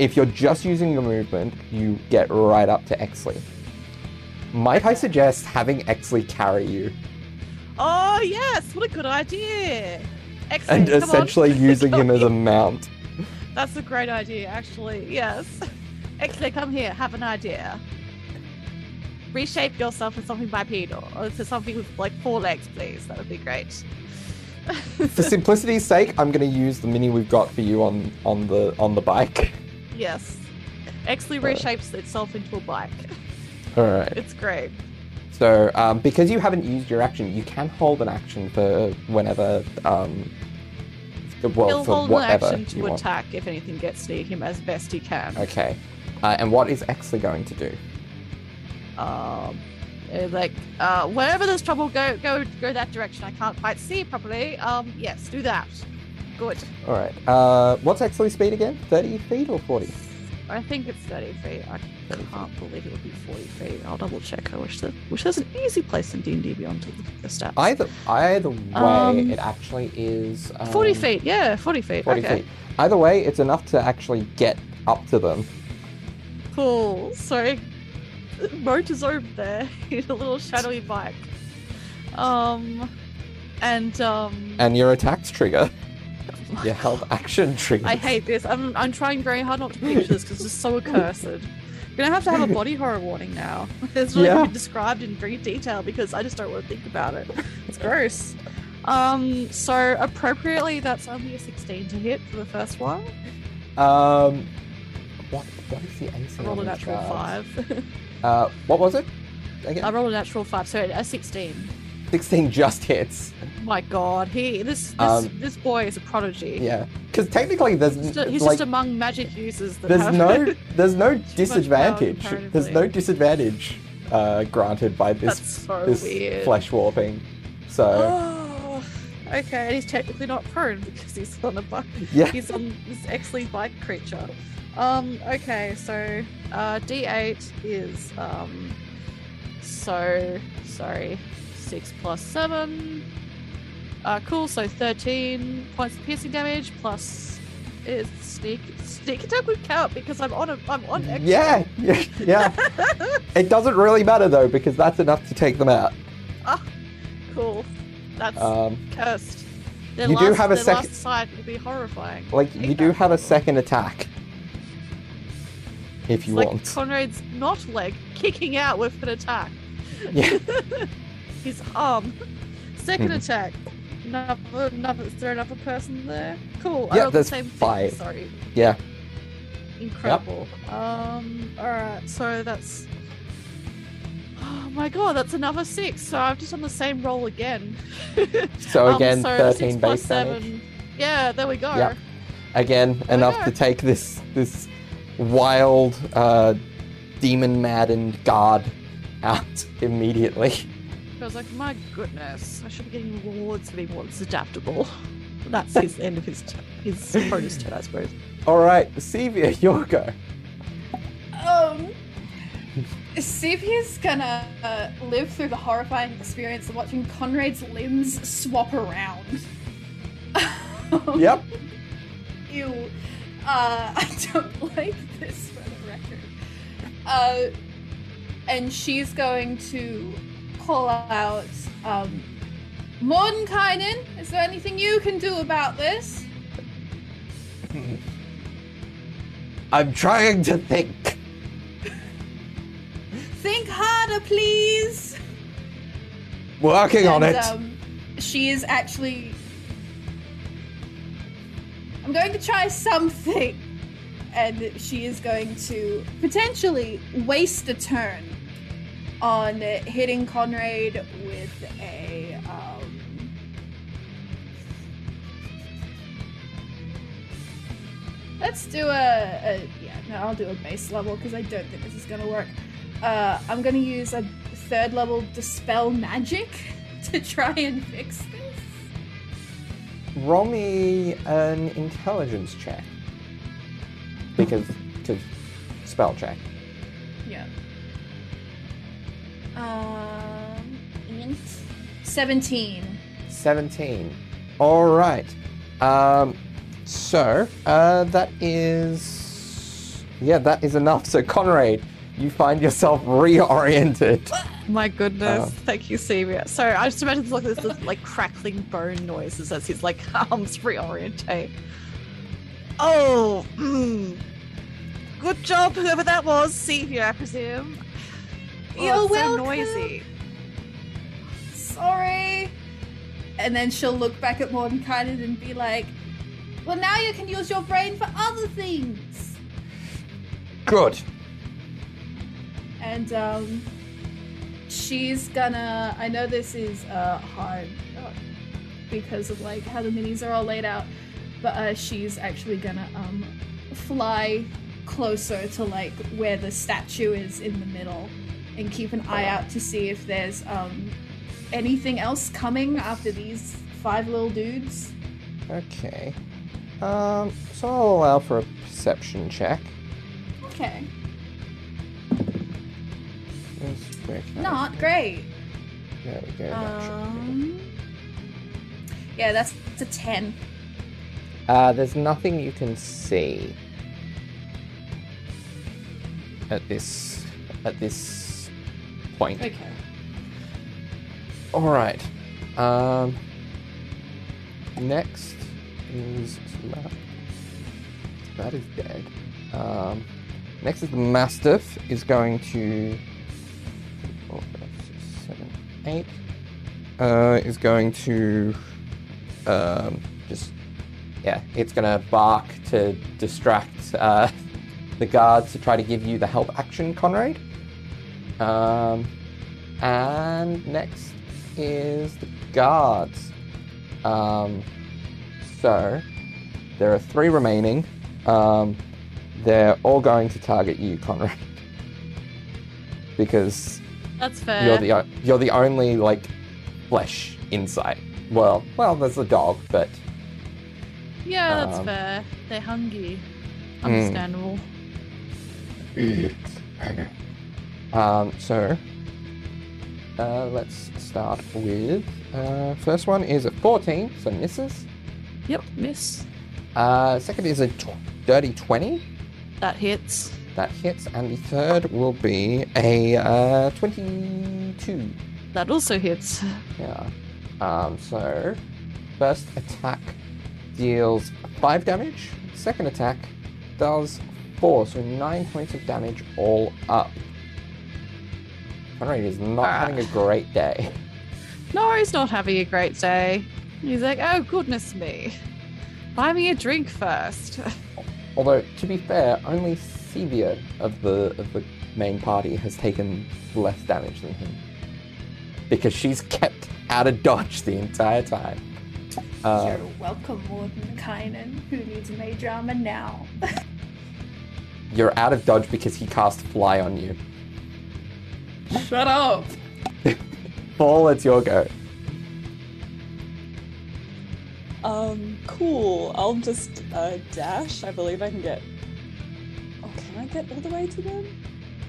If you're just using your movement, you get right up to Exley. Might I suggest having Exley carry you? Oh, yes! What a good idea! Exley, and come essentially on. Using him as a mount. That's a great idea, actually, yes. Exley, come here, have an idea. Reshape yourself into something bipedal, or into something with, like, four legs, please. That would be great. For simplicity's sake, I'm going to use the mini we've got for you on, on, the, on the bike. Yes. Exley reshapes right. itself into a bike. Alright. It's great. So, um, because you haven't used your action, you can hold an action for whenever, um... well, He'll for hold whatever an action to attack want. If anything gets near him as best he can. Okay. Uh, and what is Exley going to do? Um, like, uh, wherever there's trouble, go, go, go that direction. I can't quite see properly. Um, yes, do that. Good. All right. Uh, what's Exley's speed again? Thirty feet or forty? I think it's thirty feet. I can't believe it would be forty feet. I'll double check. I wish that wish there's an easy place in D and D Beyond to look at the stats. Either either way, um, it actually is um, forty feet. Yeah, forty feet. forty okay. Feet. Either way, it's enough to actually get up to them. Cool. So, Moat is over there in a little shadowy bike. Um, and um. And your attacks trigger. Your health action trigger. I hate this. I'm I'm trying very hard not to picture this because it's just so accursed. We're gonna have to have a body horror warning now. It's really yeah. been described in great detail because I just don't want to think about it. It's gross. Um, so appropriately, that's only a sixteen to hit for the first one. Um, what what is the A C? I rolled a natural cards? five. uh, what was it? Again? I rolled a natural five, so a sixteen. sixteen just hits. My God, he this this, um, this boy is a prodigy. Yeah, because technically there's he's, just, he's like, just among magic users. That there's have no there's no disadvantage. Power, there's no disadvantage uh, granted by this so this weird. flesh warping. So oh, okay, and he's technically not prone because he's on a bike. Yeah. He's on this Exley bike creature. Um. Okay, so uh, D eight is um. So sorry. Six plus seven. Uh, cool. So thirteen points of piercing damage plus is sneak sneak attack would count because I'm on a I'm on. Extra. Yeah, yeah, yeah. It doesn't really matter though because that's enough to take them out. Ah, oh, cool. That's um, cursed. Their you last, do have a second sight would be horrifying. Like you do have a second attack if you it's want. Like Conrad's not leg kicking out with an attack. Yeah. His arm. Second hmm. attack. Another, another, is there another person there? Cool. Yeah, there's the same five. Thing. Sorry. Yeah. Incredible. Yep. Um. All right. So that's. Oh my God! That's another six. So I've just done the same roll again. So again, um, so thirteen six plus base seven. Damage. Yeah. There we go. Yep. Again, there enough to take this this wild, uh, demon-maddened guard out immediately. I was like, my goodness, I should be getting rewards for being once adaptable. That's his end of his t- his bonus turn, I suppose. All right, Sevier, your go. Um, Sevier's gonna uh, live through the horrifying experience of watching Conrad's limbs swap around. Yep. Ew. Uh, I don't like this for the record. Uh, and she's going to call out, um, Mordenkainen, is there anything you can do about this? I'm trying to think. Think harder, please. Working and, on it. Um, she is actually. I'm going to try something. And she is going to potentially waste a turn on hitting Conrad with a um, let's do a, a yeah no I'll do a base level because I don't think this is gonna work. uh, I'm gonna use a third level Dispel Magic to try and fix this. Roll me an intelligence check because to spell check. Yeah. Um, seventeen. Seventeen. All right. Um, so uh, that is yeah, that is enough. So Conrad, you find yourself reoriented. My goodness, uh, thank you, Sevier. So I just imagine this, like this is, like crackling bone noises as his like arms reorientate. Oh, mm. Good job, whoever that was, Sevier, I presume. Oh, You're it's welcome. So noisy. Sorry. And then she'll look back at Mordenkainen and be like, well, now you can use your brain for other things. Good. And um, she's gonna, I know this is uh, hard because of like how the minis are all laid out, but uh, she's actually gonna um, fly closer to like where the statue is in the middle and keep an eye out to see if there's um, anything else coming after these five little dudes. Okay. Um, so I'll allow for a perception check. Okay. Not out. Great. There we go. Um, yeah, that's, that's a ten. Uh, there's nothing you can see at this at this point. Okay. All right. Um. Next is Matt. Matt is dead. Um. Next is the Mastiff is going to. Eight uh, is going to um, just yeah, it's gonna bark to distract uh, the guards to try to give you the help action, Conrad. Um, and next is the guards. Um, so there are three remaining. Um, they're all going to target you, Conrad, because. That's fair. You're the you're the only like flesh inside. Well, well, there's a dog, but yeah, that's um, fair. They're hungry, understandable. Mm. um, so uh, let's start with uh, first one is a fourteen, so misses. Yep, miss. Uh, second is a tw- dirty twenty. That hits. That hits, and the third will be a uh, twenty-two. That also hits. Yeah. Um, so, first attack deals five damage. Second attack does four, so nine points of damage all up. Conrad is not ah. having a great day. No, he's not having a great day. He's like, oh goodness me, buy me a drink first. Although, to be fair, only Sevier of the of the main party has taken less damage than him because she's kept out of dodge the entire time. Um, You're welcome, Mordenkainen, who needs Mage Armor now. You're out of dodge because he cast Fly on you. Shut up! Fall, it's your go. Um, cool. I'll just uh, dash. I believe I can get... Oh, can I get all the way to them?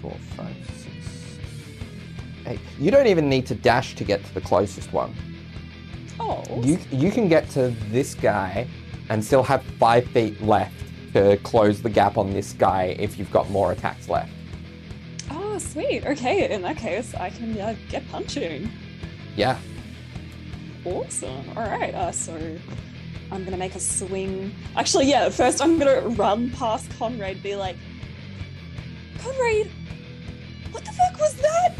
Four, five, six, eight. You don't even need to dash to get to the closest one. Oh. You you can get to this guy and still have five feet left to close the gap on this guy if you've got more attacks left. Oh, sweet. Okay, in that case, I can uh, get punching. Yeah. Awesome. All right. Uh, so I'm going to make a swing. Actually, yeah, first I'm going to run past Conrad, be like, Conrad, what the fuck was that?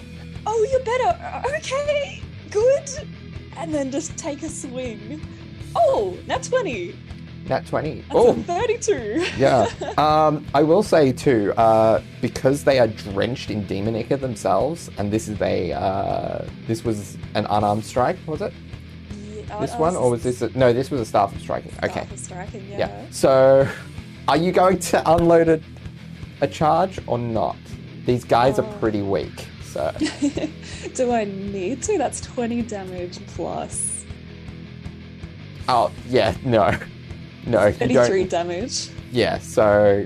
Oh, you're better. Okay, good. And then just take a swing. Oh, nat twenty. Nat twenty. That's oh. thirty-two. Yeah. um, I will say too, uh, because they are drenched in Demonica themselves, and this is a, uh, this was an unarmed strike, was it? This one, or was this? A, no, this was a staff of striking. Staff okay. Of striking, yeah. yeah. So, are you going to unload a, a charge or not? These guys uh, are pretty weak, so. Do I need to? That's twenty damage plus. Oh yeah, no, no. Thirty-three damage. Yeah. So,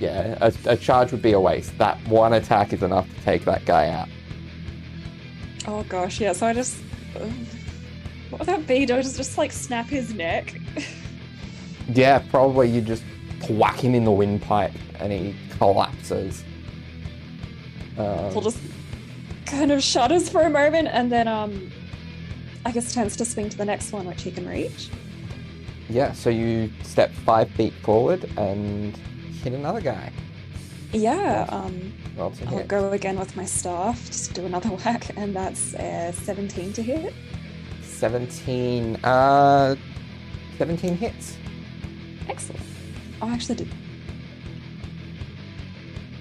yeah, a, a charge would be a waste. That one attack is enough to take that guy out. Oh gosh, yeah. So I just. Uh, What would that be? Do I just, just like snap his neck? Yeah, probably you just whack him in the windpipe and he collapses. Um, he'll just kind of shudders for a moment and then um, I guess turns to swing to the next one which he can reach. Yeah, so you step five feet forward and hit another guy. Yeah, um, I'll hit. Go again with my staff, just do another whack, and that's uh, seventeen to hit. seventeen, uh, seventeen hits. Excellent. Oh, I actually did.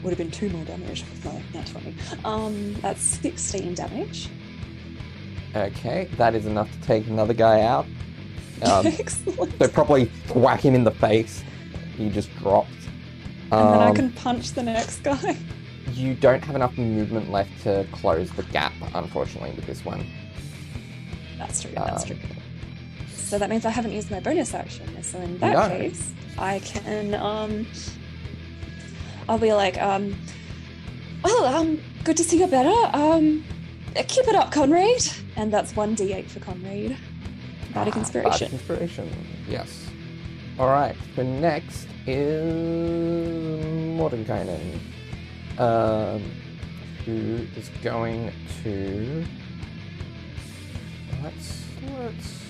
Would have been two more damage with my nat twenty. Um, that's sixteen damage. Okay, that is enough to take another guy out. Um, Excellent. So probably whack him in the face. He just dropped. And um, then I can punch the next guy. You don't have enough movement left to close the gap, unfortunately, with this one. That's true, um, that's true. So that means I haven't used my bonus action. So in that no. case, I can, um... I'll be like, um... Well, um, good to see you're better. Um, keep it up, Conrad. And that's one d eight for Conrad. Bardic ah, Inspiration. Bardic Inspiration, yes. Alright, the next is Mordenkainen, um, who is going to... Let's... let's...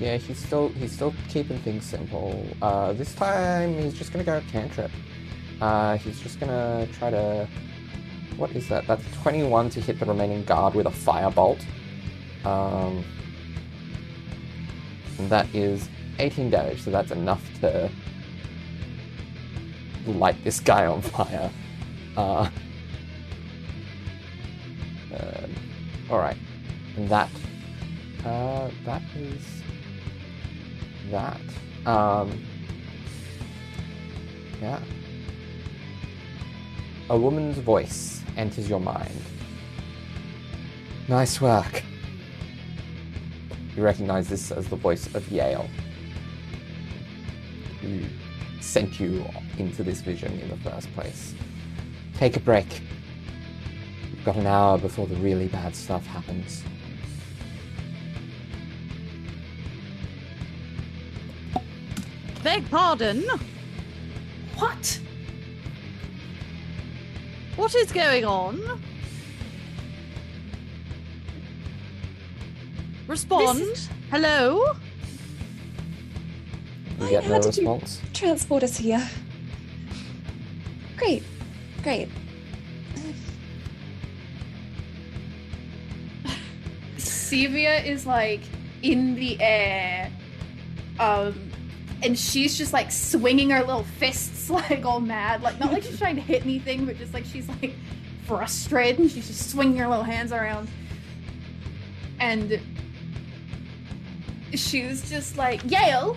Yeah, he's still he's still keeping things simple. Uh, this time, he's just going to go cantrip. Uh, he's just going to try to... What is that? That's twenty-one to hit the remaining guard with a firebolt. Um, and that is eighteen damage, so that's enough to light this guy on fire. Uh, uh, Alright. And that... Uh, that is... that. Um... Yeah. A woman's voice enters your mind. Nice work. You recognize this as the voice of Yale, who sent you into this vision in the first place. Take a break. You've got an hour before the really bad stuff happens. Beg pardon? What? What is going on? Respond. Is... Hello? You get no response? Did you transport us here? Great. Great. Sevier is like in the air. Um... And she's just like swinging her little fists, like all mad. Like, not like she's trying to hit anything, but just like she's like frustrated and she's just swinging her little hands around. And she was just like, Yale,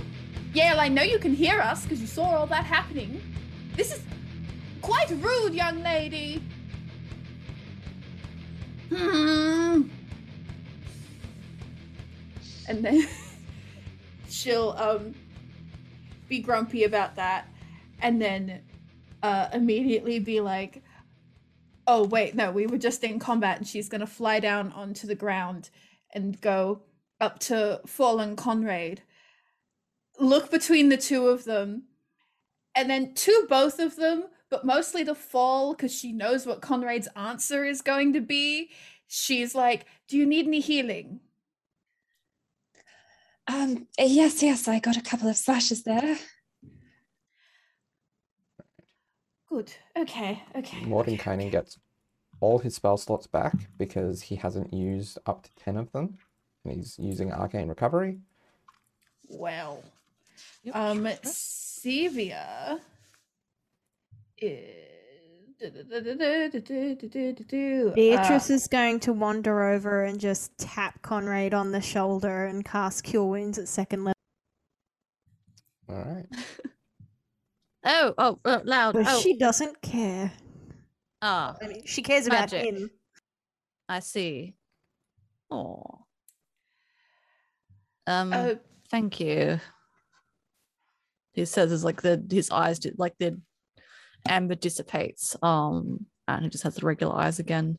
Yale, I know you can hear us because you saw all that happening. This is quite rude, young lady. Hmm. And then she'll, um, be grumpy about that and then uh, immediately be like, oh wait, no, we were just in combat. And she's gonna fly down onto the ground and go up to Fall and Conrad, look between the two of them and then to both of them, but mostly to Fall because she knows what Conrad's answer is going to be. She's like, do you need any healing? Um, yes, yes, I got a couple of slashes there. Good. Okay, okay. Mordenkainen okay. gets all his spell slots back because he hasn't used up to ten of them. And he's using Arcane Recovery. Well. Yep. Um, Sevier is... Beatrice uh, is going to wander over and just tap Conrad on the shoulder and cast Cure Wounds at second level. All right. oh, oh, oh, loud. Well, oh. She doesn't care. Ah, oh, I mean, she cares about magic. Him. I see. Oh. Um. Uh, thank you. He says it's like the his eyes do like the. Amber dissipates, um, and he just has the regular eyes again.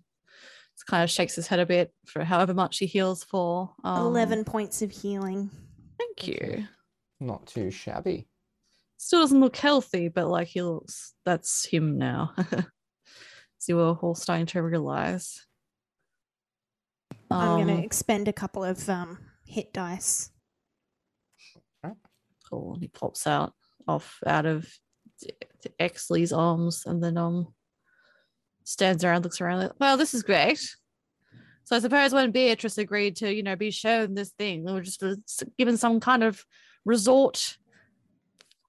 Just kind of shakes his head a bit for however much he heals for. Um, Eleven points of healing. Thank you. Not too shabby. Still doesn't look healthy, but like he looks, that's him now. So we're all starting to realize. Um, I'm going to expend a couple of um, hit dice. Cool. And he pops out off out of Exley's arms and then um stands around, looks around like, well, this is great. So I suppose when Beatrice agreed to, you know, be shown this thing, we were just given some kind of resort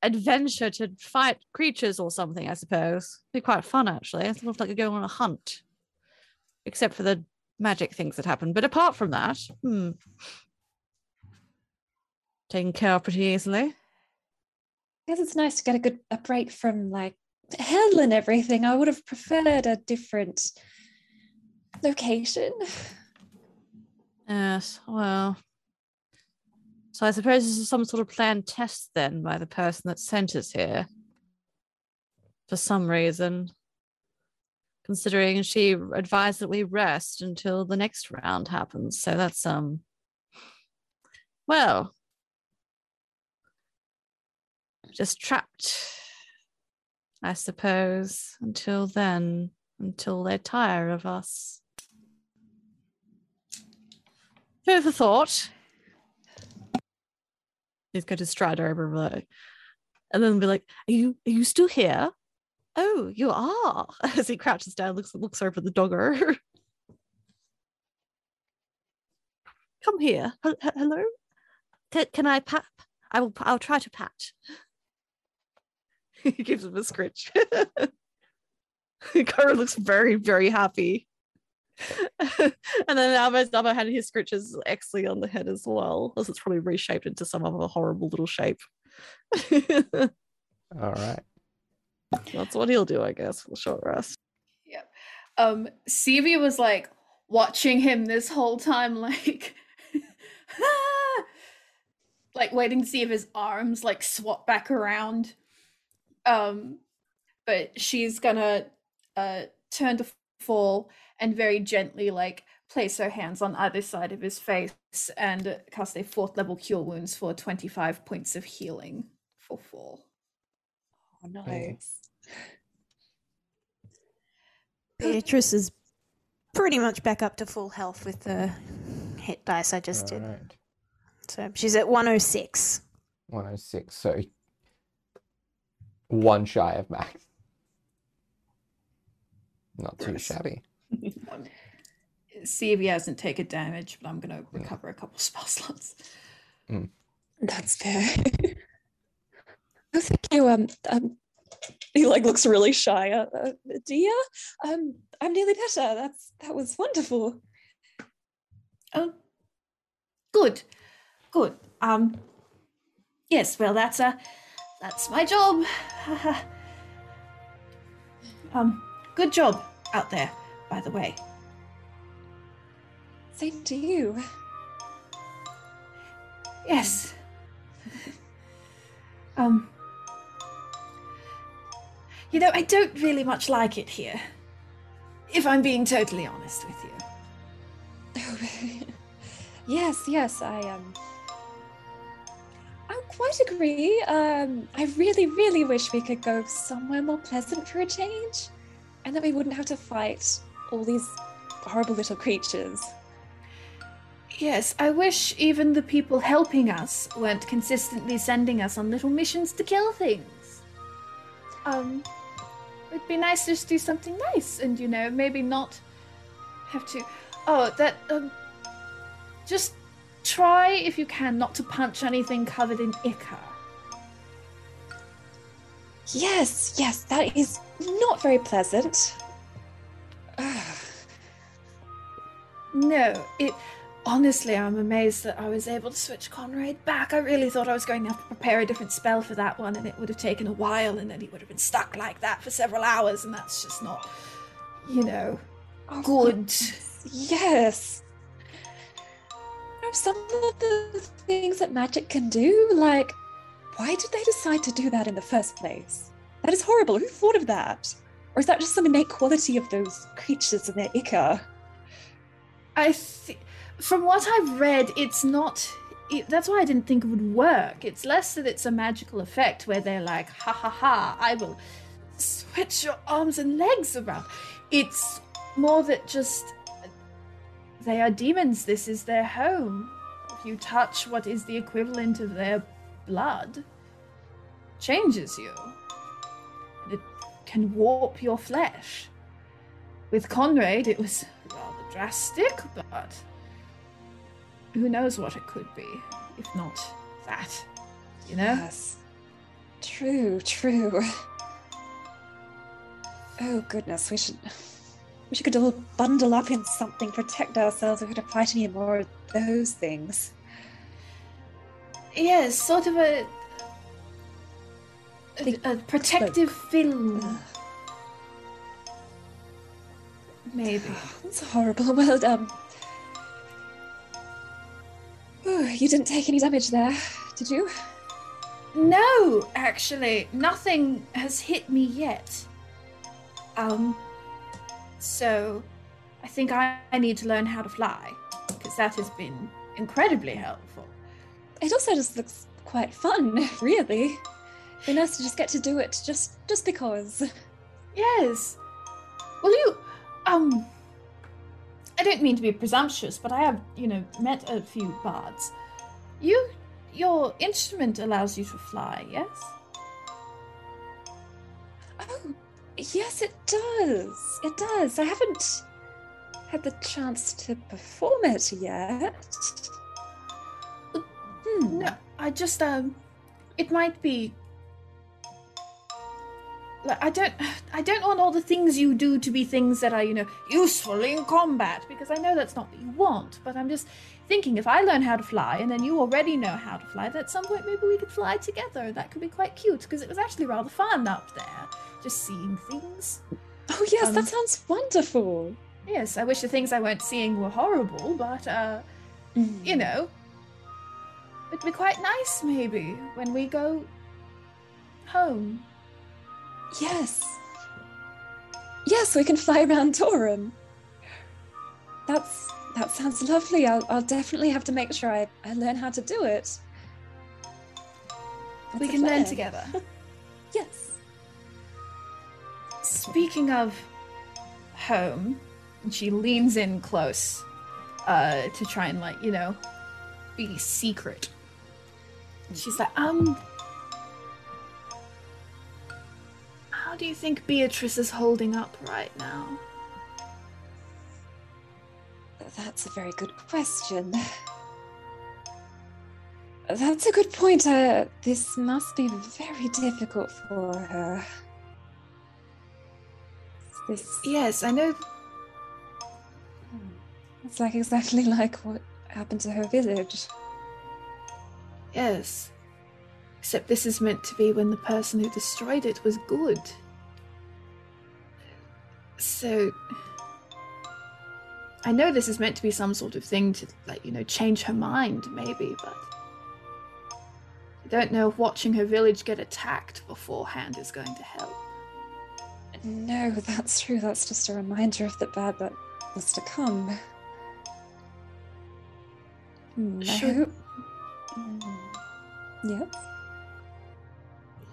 adventure to fight creatures or something, I suppose. It'd be quite fun, actually. It's almost like going on a hunt, except for the magic things that happen. But apart from that, hmm, taken care of pretty easily. I guess it's nice to get a good a break from like handle and everything, I would have preferred a different location. Yes, well. So I suppose this is some sort of planned test then by the person that sent us here. For some reason. Considering she advised that we rest until the next round happens. So that's, um, well, just trapped, I suppose, until then, until they tire of us. Food for thought. He's going to stride over below and then be like, are you, are you still here? Oh, you are, as he crouches down, looks looks over the doggo. Come here. H- hello? C- can I pat? I will, I'll try to pat. He gives him a scritch. Conrad looks very, very happy. And then Almo's other hand, he scritches Exley on the head as well, as it's probably reshaped into some other horrible little shape. All right. That's what he'll do, I guess, for short rest. Yep. Um, Sevier was like watching him this whole time, like, like waiting to see if his arms like swap back around. Um, but she's gonna uh turn to Fall and very gently like place her hands on either side of his face and cast a fourth level Cure Wounds for twenty-five points of healing for Fall. Oh, nice. Beatrice is pretty much back up to full health with the hit dice I just All did. Right. So she's at one oh six. one oh six, so one shy of max. Not too shabby. See if he hasn't taken damage, but I'm going to recover mm. a couple spell slots. Mm. That's fair. Oh, thank you. Um, um, he like looks really shy. Uh, uh, dear, um, I'm nearly better. That's that was wonderful. Oh, good, good. Um, yes. Well, that's uh, that's my job. um, good job out there, by the way. Same to you. Yes. um. You know, I don't really much like it here, if I'm being totally honest with you. yes, yes, I um, I quite agree. Um, I really, really wish we could go somewhere more pleasant for a change, and that we wouldn't have to fight all these horrible little creatures. Yes, I wish even the people helping us weren't consistently sending us on little missions to kill things. Um... It'd be nice to just do something nice and, you know, maybe not have to... Oh, that, um... just try, if you can, not to punch anything covered in ichor. Yes, yes, that is not very pleasant. No, it... Honestly, I'm amazed that I was able to switch Conrad back. I really thought I was going to have to prepare a different spell for that one, and it would have taken a while, and then he would have been stuck like that for several hours, and that's just not, you know, oh, good. Yes. You know, some of the things that magic can do, like, why did they decide to do that in the first place? That is horrible. Who thought of that? Or is that just some innate quality of those creatures and their ichor? I think... From what I've read, it's not... It, that's why I didn't think it would work. It's less that it's a magical effect where they're like, ha ha ha, I will switch your arms and legs around. It's more that just... They are demons. This is their home. If you touch what is the equivalent of their blood, changes you. It can warp your flesh. With Conrad, it was rather drastic, but... Who knows what it could be, if not that, you know? Yes. True, true. Oh, goodness, we should... We should all bundle up in something, protect ourselves if we had to fight any more of those things. Yes, yeah, sort of a... The a, a protective cloak. Film. Uh, Maybe. That's horrible. Well done. Ooh, you didn't take any damage there, did you? No, actually. Nothing has hit me yet. Um, so I think I, I need to learn how to fly, because that has been incredibly helpful. It also just looks quite fun, really. It'd be nice to just get to do it just just because. Yes. Well, you, um, I don't mean to be presumptuous, but I have, you know, met a few bards. You, your instrument allows you to fly, yes? Oh, yes, it does. It does. I haven't had the chance to perform it yet. Hmm. No, I just, um, it might be... Like, I don't, I don't want all the things you do to be things that are, you know, useful in combat, because I know that's not what you want, but I'm just thinking if I learn how to fly, and then you already know how to fly, that at some point maybe we could fly together. That could be quite cute, because it was actually rather fun up there, just seeing things. Oh yes, um, that sounds wonderful. Yes, I wish the things I weren't seeing were horrible, but, uh, mm. you know... It'd be quite nice, maybe, when we go home. Yes. Yes, we can fly around Torum. That's that sounds lovely. I'll I'll definitely have to make sure I, I learn how to do it. That's we can learn together. Yes. Speaking of home, and she leans in close uh, to try and, like, you know, be secret. She's like, um, how do you think Beatrice is holding up right now? That's a very good question. That's a good point. Uh, this must be very difficult for her. This... Yes, I know. It's like exactly like what happened to her village. Yes. Except this is meant to be when the person who destroyed it was good. So... I know this is meant to be some sort of thing to, like, you know, change her mind, maybe, but... I don't know if watching her village get attacked beforehand is going to help. No, that's true. That's just a reminder of the bad that was to come. Mm, Should... I hope... Mm. Yep.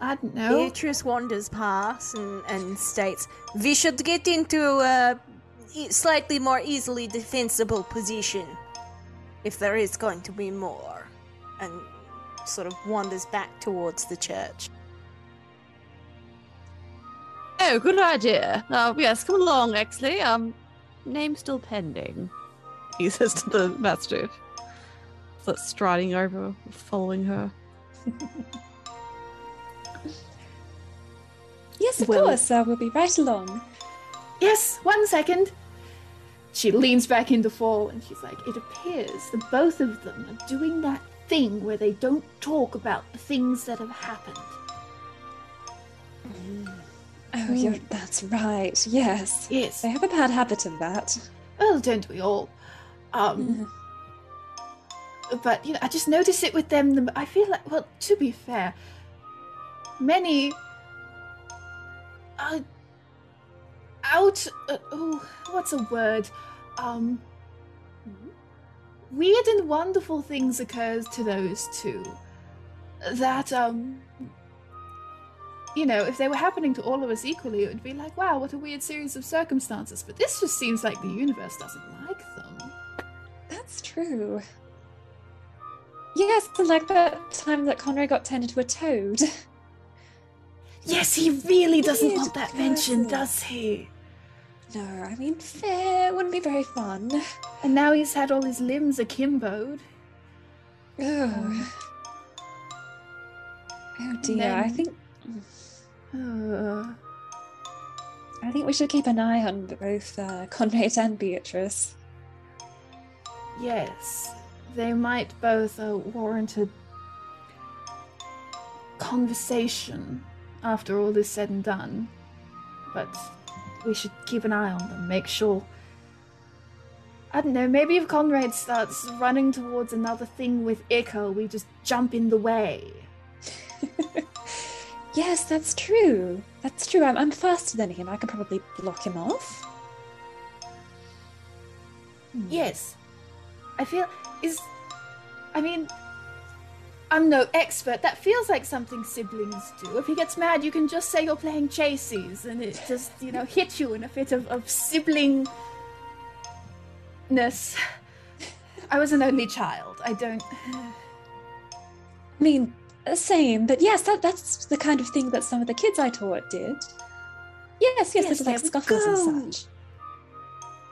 I don't know. Beatrice wanders past and, and states, we should get into a slightly more easily defensible position if there is going to be more. And sort of wanders back towards the church. Oh, good idea. Uh, yes, come along, Exley. Um, name still pending, he says to the mastiff. That's striding over, following her. Yes, of well, course, uh, we'll be right along. Yes, one second. She leans back into Fall and she's like, it appears that both of them are doing that thing where they don't talk about the things that have happened. Mm. Oh, mm. You're, that's right, yes. Yes. They have a bad habit of that. Well, don't we all? Um... Mm. But, you know, I just notice it with them. I feel like, well, to be fair, many are out, uh, oh, what's a word? Um, weird and wonderful things occur to those two that, um, you know, if they were happening to all of us equally, it would be like, wow, what a weird series of circumstances. But this just seems like the universe doesn't like them. That's true. Yes, like that time that Conrad got turned into a toad. Yes, he really doesn't Weird want that person. Mentioned, does he? No, I mean, fair, wouldn't be very fun. And now he's had all his limbs akimboed. Oh. Oh dear, then... I think... Oh. I think we should keep an eye on both uh, Conrad and Beatrice. Yes. They might both uh, warrant a conversation after all is said and done. But we should keep an eye on them, make sure. I don't know, maybe if Conrad starts running towards another thing with Echo, we just jump in the way. Yes, that's true. That's true. I'm, I'm faster than him. I can probably block him off. Hmm. Yes. I feel... is... I mean... I'm no expert. That feels like something siblings do. If he gets mad, you can just say you're playing Chases, and it just, you know, hits you in a fit of, of siblingness. I was an only child. I don't... I mean... Same, but yes, that, that's the kind of thing that some of the kids I taught did. Yes, yes, yes little like scuffles go. And such.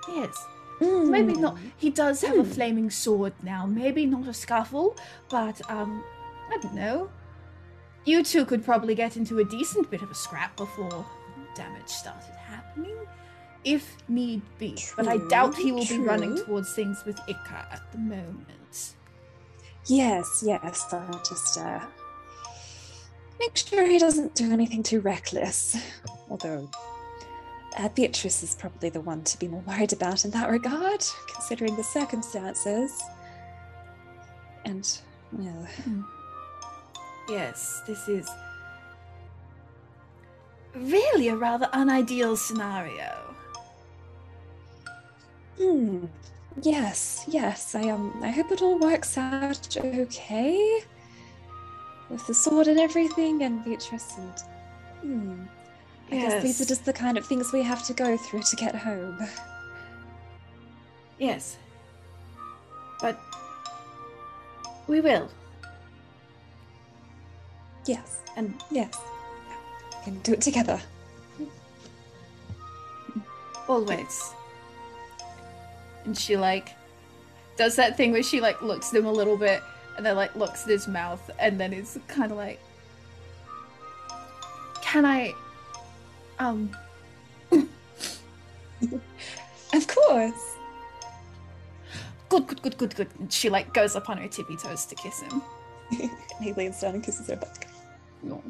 Yes. Mm. Maybe not. He does have mm. a flaming sword now. Maybe not a scuffle, but, um, I don't know. You two could probably get into a decent bit of a scrap before damage started happening, if need be. True, but I doubt he will true. be running towards things with Ikka at the moment. Yes, yes, I'll just, uh... make sure he doesn't do anything too reckless. Although, uh, Beatrice is probably the one to be more worried about in that regard, considering the circumstances. And, you know... Mm. Yes, this is... really a rather unideal scenario. Hmm. Yes, yes, I um, I hope it all works out okay. With the sword and everything, and Beatrice and... Hmm. I yes. guess these are just the kind of things we have to go through to get home. Yes. But... we will. Yes. And... yes. We can do it together. Always. And she, like, does that thing where she, like, looks at him a little bit, and then, like, looks at his mouth, and then is kind of like, can I, um... Of course! Good, good, good, good, good. And she, like, goes up on her tippy toes to kiss him. And he leans down and kisses her back. No.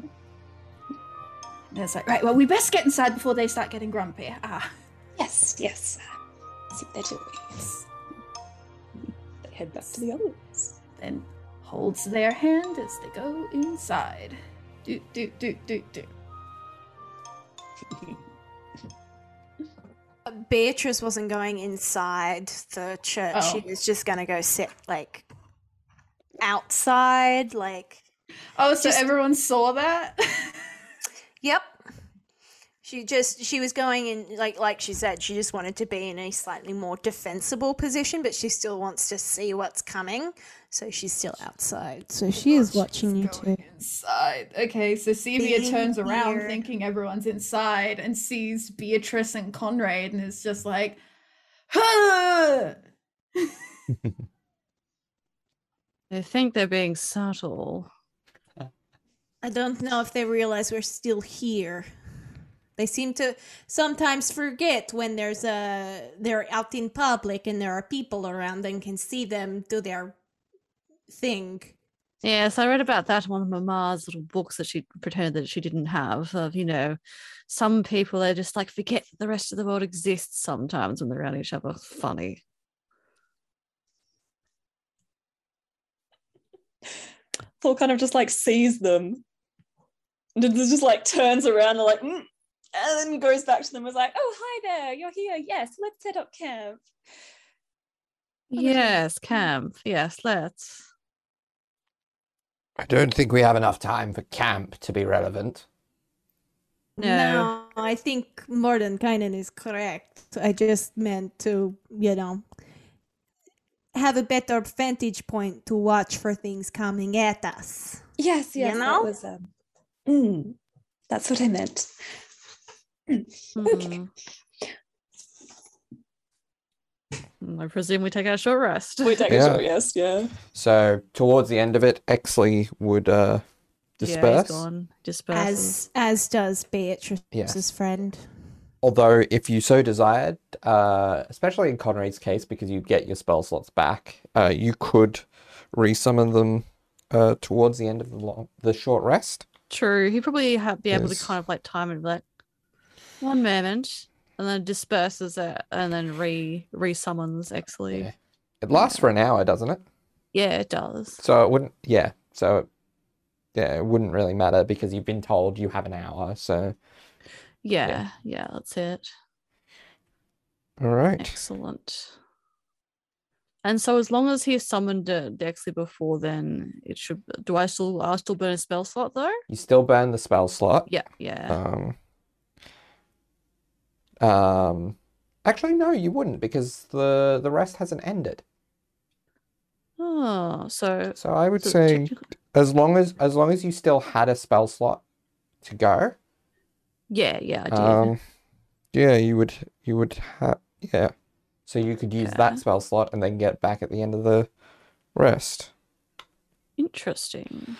And it's like, right, well, we best get inside before they start getting grumpy. Ah. Yes, yes. See what they're doing. Yes. They head back to the others. Then holds their hand as they go inside. Do, do, do, do, do. Beatrice wasn't going inside the church. Oh. She was just going to go sit, like, outside, like... Oh, so just... everyone saw that? Yep. She just, she was going in, like like she said, she just wanted to be in a slightly more defensible position, but she still wants to see what's coming, so she's still outside. So she oh, is watching you too. Inside. Okay, so Sevier turns around here, thinking everyone's inside, and sees Beatrice and Conrad, and is just like, huh! They think they're being subtle. I don't know if they realize we're still here. They seem to sometimes forget when there's a they're out in public and there are people around and can see them do their thing. Yes, I read about that in one of Mama's little books that she pretended that she didn't have. Of, you know, some people, they just like forget that the rest of the world exists sometimes when they're around each other. Funny. Paul kind of just like sees them and just like turns around and like. Mm. And then goes back to them and was like, oh, hi there, you're here, yes, let's set up camp. Yes, camp, yes, let's. I don't think we have enough time for camp to be relevant. No, no I think Mordenkainen is correct. I just meant to, you know, have a better vantage point to watch for things coming at us. Yes, yes, you know? That was, um, mm, that's what I meant. Okay. Mm. I presume we take our short rest. We take yeah. a short rest, yeah. So towards the end of it, Exley would uh, disperse. Yeah, he's gone. Disperses. As as does Beatrice's yes. friend. Although, if you so desired, uh, especially in Conrad's case, because you get your spell slots back, uh, you could resummon them uh, towards the end of the long, the short rest. True. He probably have, be yes. able to kind of like time it and be like one moment and then disperses it and then re re summons Exley. Yeah. It lasts yeah. for an hour, doesn't it? Yeah, it does. So it wouldn't. Yeah. So it, yeah, it wouldn't really matter because you've been told you have an hour. So. Yeah. Yeah. yeah that's it. All right. Excellent. And so, as long as he summoned uh, Exley before, then it should. Do I still? I still burn a spell slot though. You still burn the spell slot. Yeah, yeah. Um. Um. Actually, no, you wouldn't because the the rest hasn't ended. Oh, so. So I would so say, as long as as long as you still had a spell slot to go. Yeah. Yeah. I did. Um. Yeah, you would. You would have. Yeah. So you could use okay. that spell slot and then get back at the end of the rest. Interesting.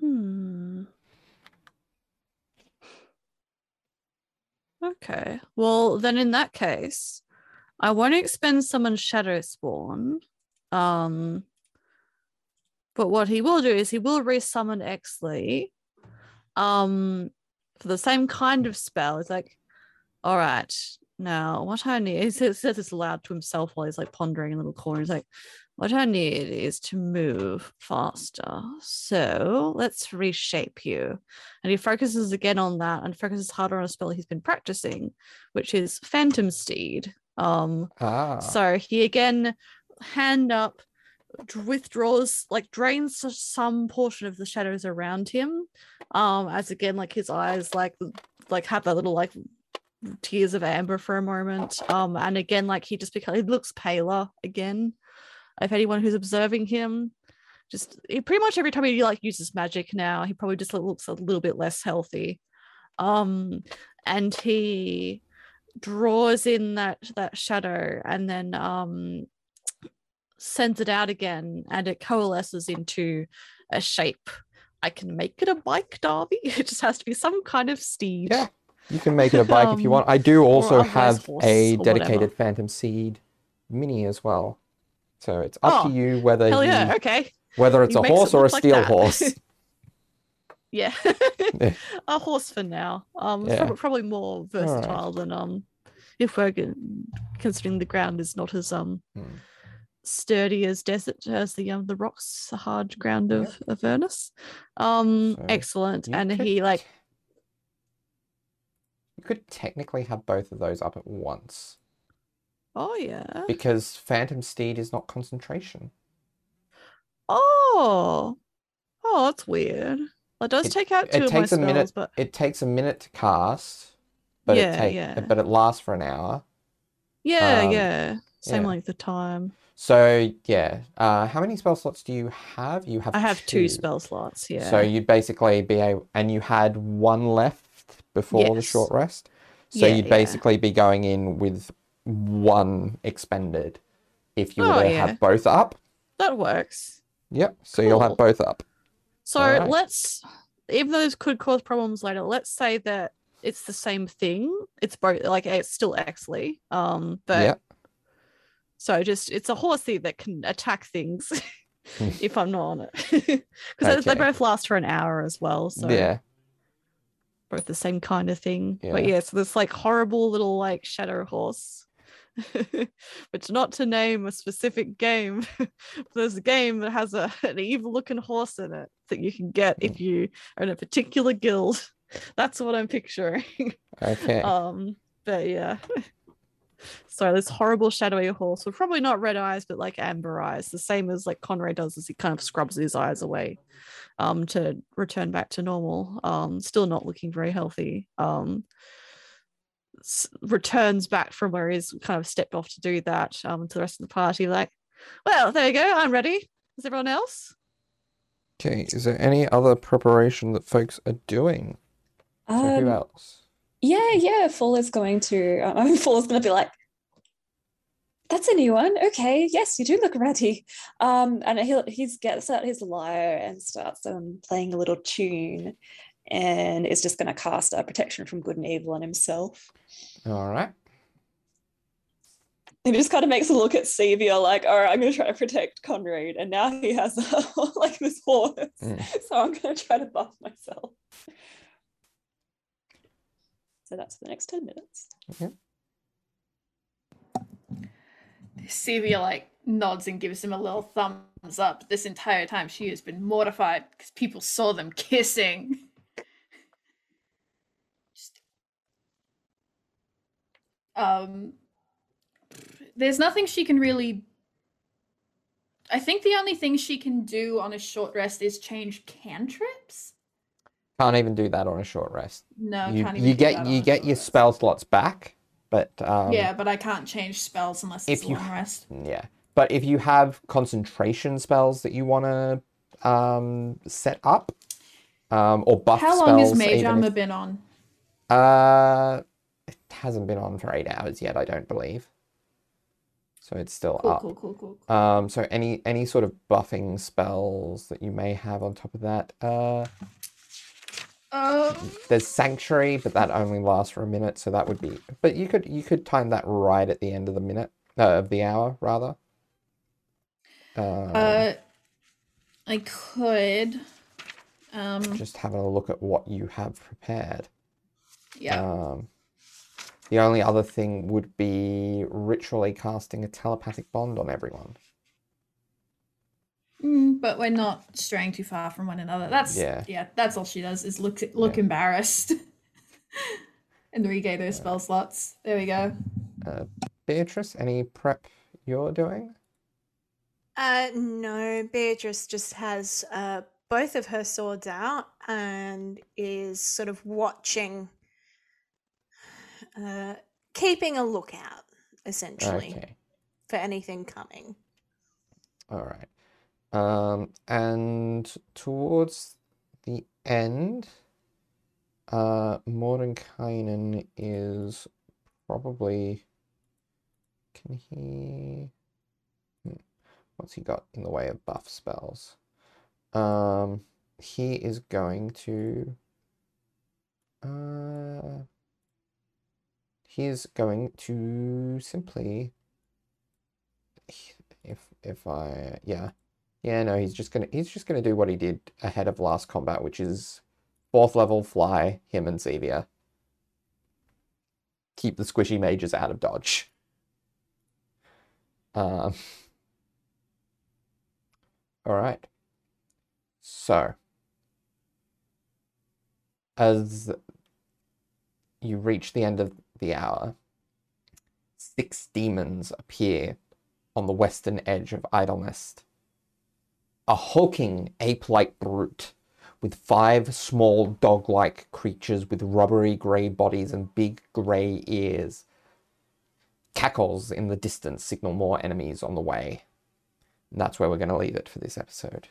Hmm. Okay. Well, then in that case, I won't expend someone's Shadow Spawn. Um, but what he will do is he will resummon Exley um, for the same kind of spell. It's like, all right, now what I need, he says this aloud to himself while he's like pondering in a little corner. He's like, what I need is to move faster. So let's reshape you. And he focuses again on that and focuses harder on a spell he's been practicing, which is Phantom Steed. Um, ah. So he again, hand up, withdraws, like drains some portion of the shadows around him. Um, as again, like his eyes, like, like have that little, like, tears of amber for a moment, um and again like he just becomes, he looks paler again. If anyone who's observing him, just he pretty much every time he like uses magic now, he probably just looks a little bit less healthy, um and he draws in that that shadow and then um sends it out again, and it coalesces into a shape. I can make it a bike, Darby. It just has to be some kind of steed. Yeah. You can make it a bike um, if you want. I do also have a dedicated whatever. Phantom Seed mini as well. So it's up oh, to you whether you, yeah, okay. whether it's he a horse it or a like steel that. horse. yeah. yeah. A horse for now. Um, yeah. probably, probably more versatile right. than um, if we're considering the ground is not as um hmm. sturdy as desert as the um the rocks, the hard ground of yep. Avernus. Um, so excellent. And could... he like. You could technically have both of those up at once. Oh, yeah. Because Phantom Steed is not concentration. Oh. Oh, that's weird. It does it, take out two it of takes my a spells, minute, but... It takes a minute to cast, but, yeah, it, take, yeah. but it lasts for an hour. Yeah, um, yeah. Same yeah. length of time. So, yeah. Uh, how many spell slots do you have? You have I have two. two spell slots, yeah. So you'd basically be able... And you had one left before yes. the short rest, so yeah, you'd basically yeah. be going in with one expended if you were oh, to yeah. have both up. That works. Yep. So cool. you'll have both up. So right. let's, even though those could cause problems later, let's say that it's the same thing. It's both, like it's still Exley, um, but yep. so just it's a horsey that can attack things if I'm not on it, because okay. they both last for an hour as well. So yeah. both the same kind of thing. Yeah. But yeah, so this like horrible little like shadow horse, which not to name a specific game, there's a game that has a, an evil looking horse in it that you can get if you are in a particular guild. That's what I'm picturing. Okay. Um, but yeah. So this horrible shadowy horse with probably not red eyes, but like amber eyes, the same as like Conrad does as he kind of scrubs his eyes away um, to return back to normal. Um, still not looking very healthy. Um, s- returns back from where he's kind of stepped off to do that um, to the rest of the party. Like, well, there you go. I'm ready. Is everyone else? Okay. Is there any other preparation that folks are doing? Um... So who else? Yeah, yeah, Fall is going to, um, I mean, Fall is going to be like, that's a new one. Okay, yes, you do look ready. Um, and he'll, he gets out his lyre and starts um, playing a little tune, and is just going to cast a Protection from Good and Evil on himself. All right. he just kind of makes a look at Sevier like, all right, I'm going to try to protect Conrad. And now he has a, like this horse. Mm. So I'm going to try to buff myself. So that's for the next ten minutes. Okay. Sevier like nods and gives him a little thumbs up. This entire time she has been mortified because people saw them kissing. Just... Um, there's nothing she can really... I think the only thing she can do on a short rest is change cantrips. Can't even do that on a short rest. No, you, can't even you do get, that You get your rest. spell slots back. But, um, yeah, but I can't change spells unless it's a long rest. Yeah, but if you have concentration spells that you want to um, set up, um, or buff spells... How long has Mage Armor been on? Uh, it hasn't been on for eight hours yet, I don't believe. So it's still cool, up. Cool, cool, cool, cool. Um, so any, any sort of buffing spells that you may have on top of that. Uh, Um, There's Sanctuary, but that only lasts for a minute, so that would be... But you could you could time that right at the end of the minute, no, of the hour, rather. Um, uh, I could. Um, just having a look at what you have prepared. Yeah. Um, the only other thing would be ritually casting a telepathic bond on everyone. Mm, but we're not straying too far from one another. That's yeah. yeah that's all she does is look look yeah. embarrassed and regain those yeah. spell slots. There we go. Uh, Beatrice, any prep you're doing? Uh, no, Beatrice just has uh, both of her swords out and is sort of watching, uh, keeping a lookout essentially okay. for anything coming. All right. Um, and towards the end, uh, Mordenkainen is probably, can he, hmm. what's he got in the way of buff spells? Um, he is going to, uh, he is going to simply, if, if I, yeah. Yeah, no, he's just gonna he's just gonna do what he did ahead of last combat, which is fourth level Fly, him and Sevier. Keep the squishy mages out of dodge. Um Alright. So as you reach the end of the hour, six demons appear on the western edge of Idlenest. A hulking ape-like brute with five small dog-like creatures with rubbery grey bodies and big grey ears cackles in the distance, signal more enemies on the way. And that's where we're going to leave it for this episode.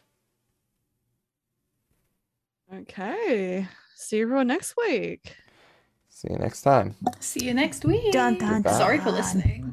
Okay. See everyone next week. See you next time. See you next week. Dun, dun, dun. Sorry for listening.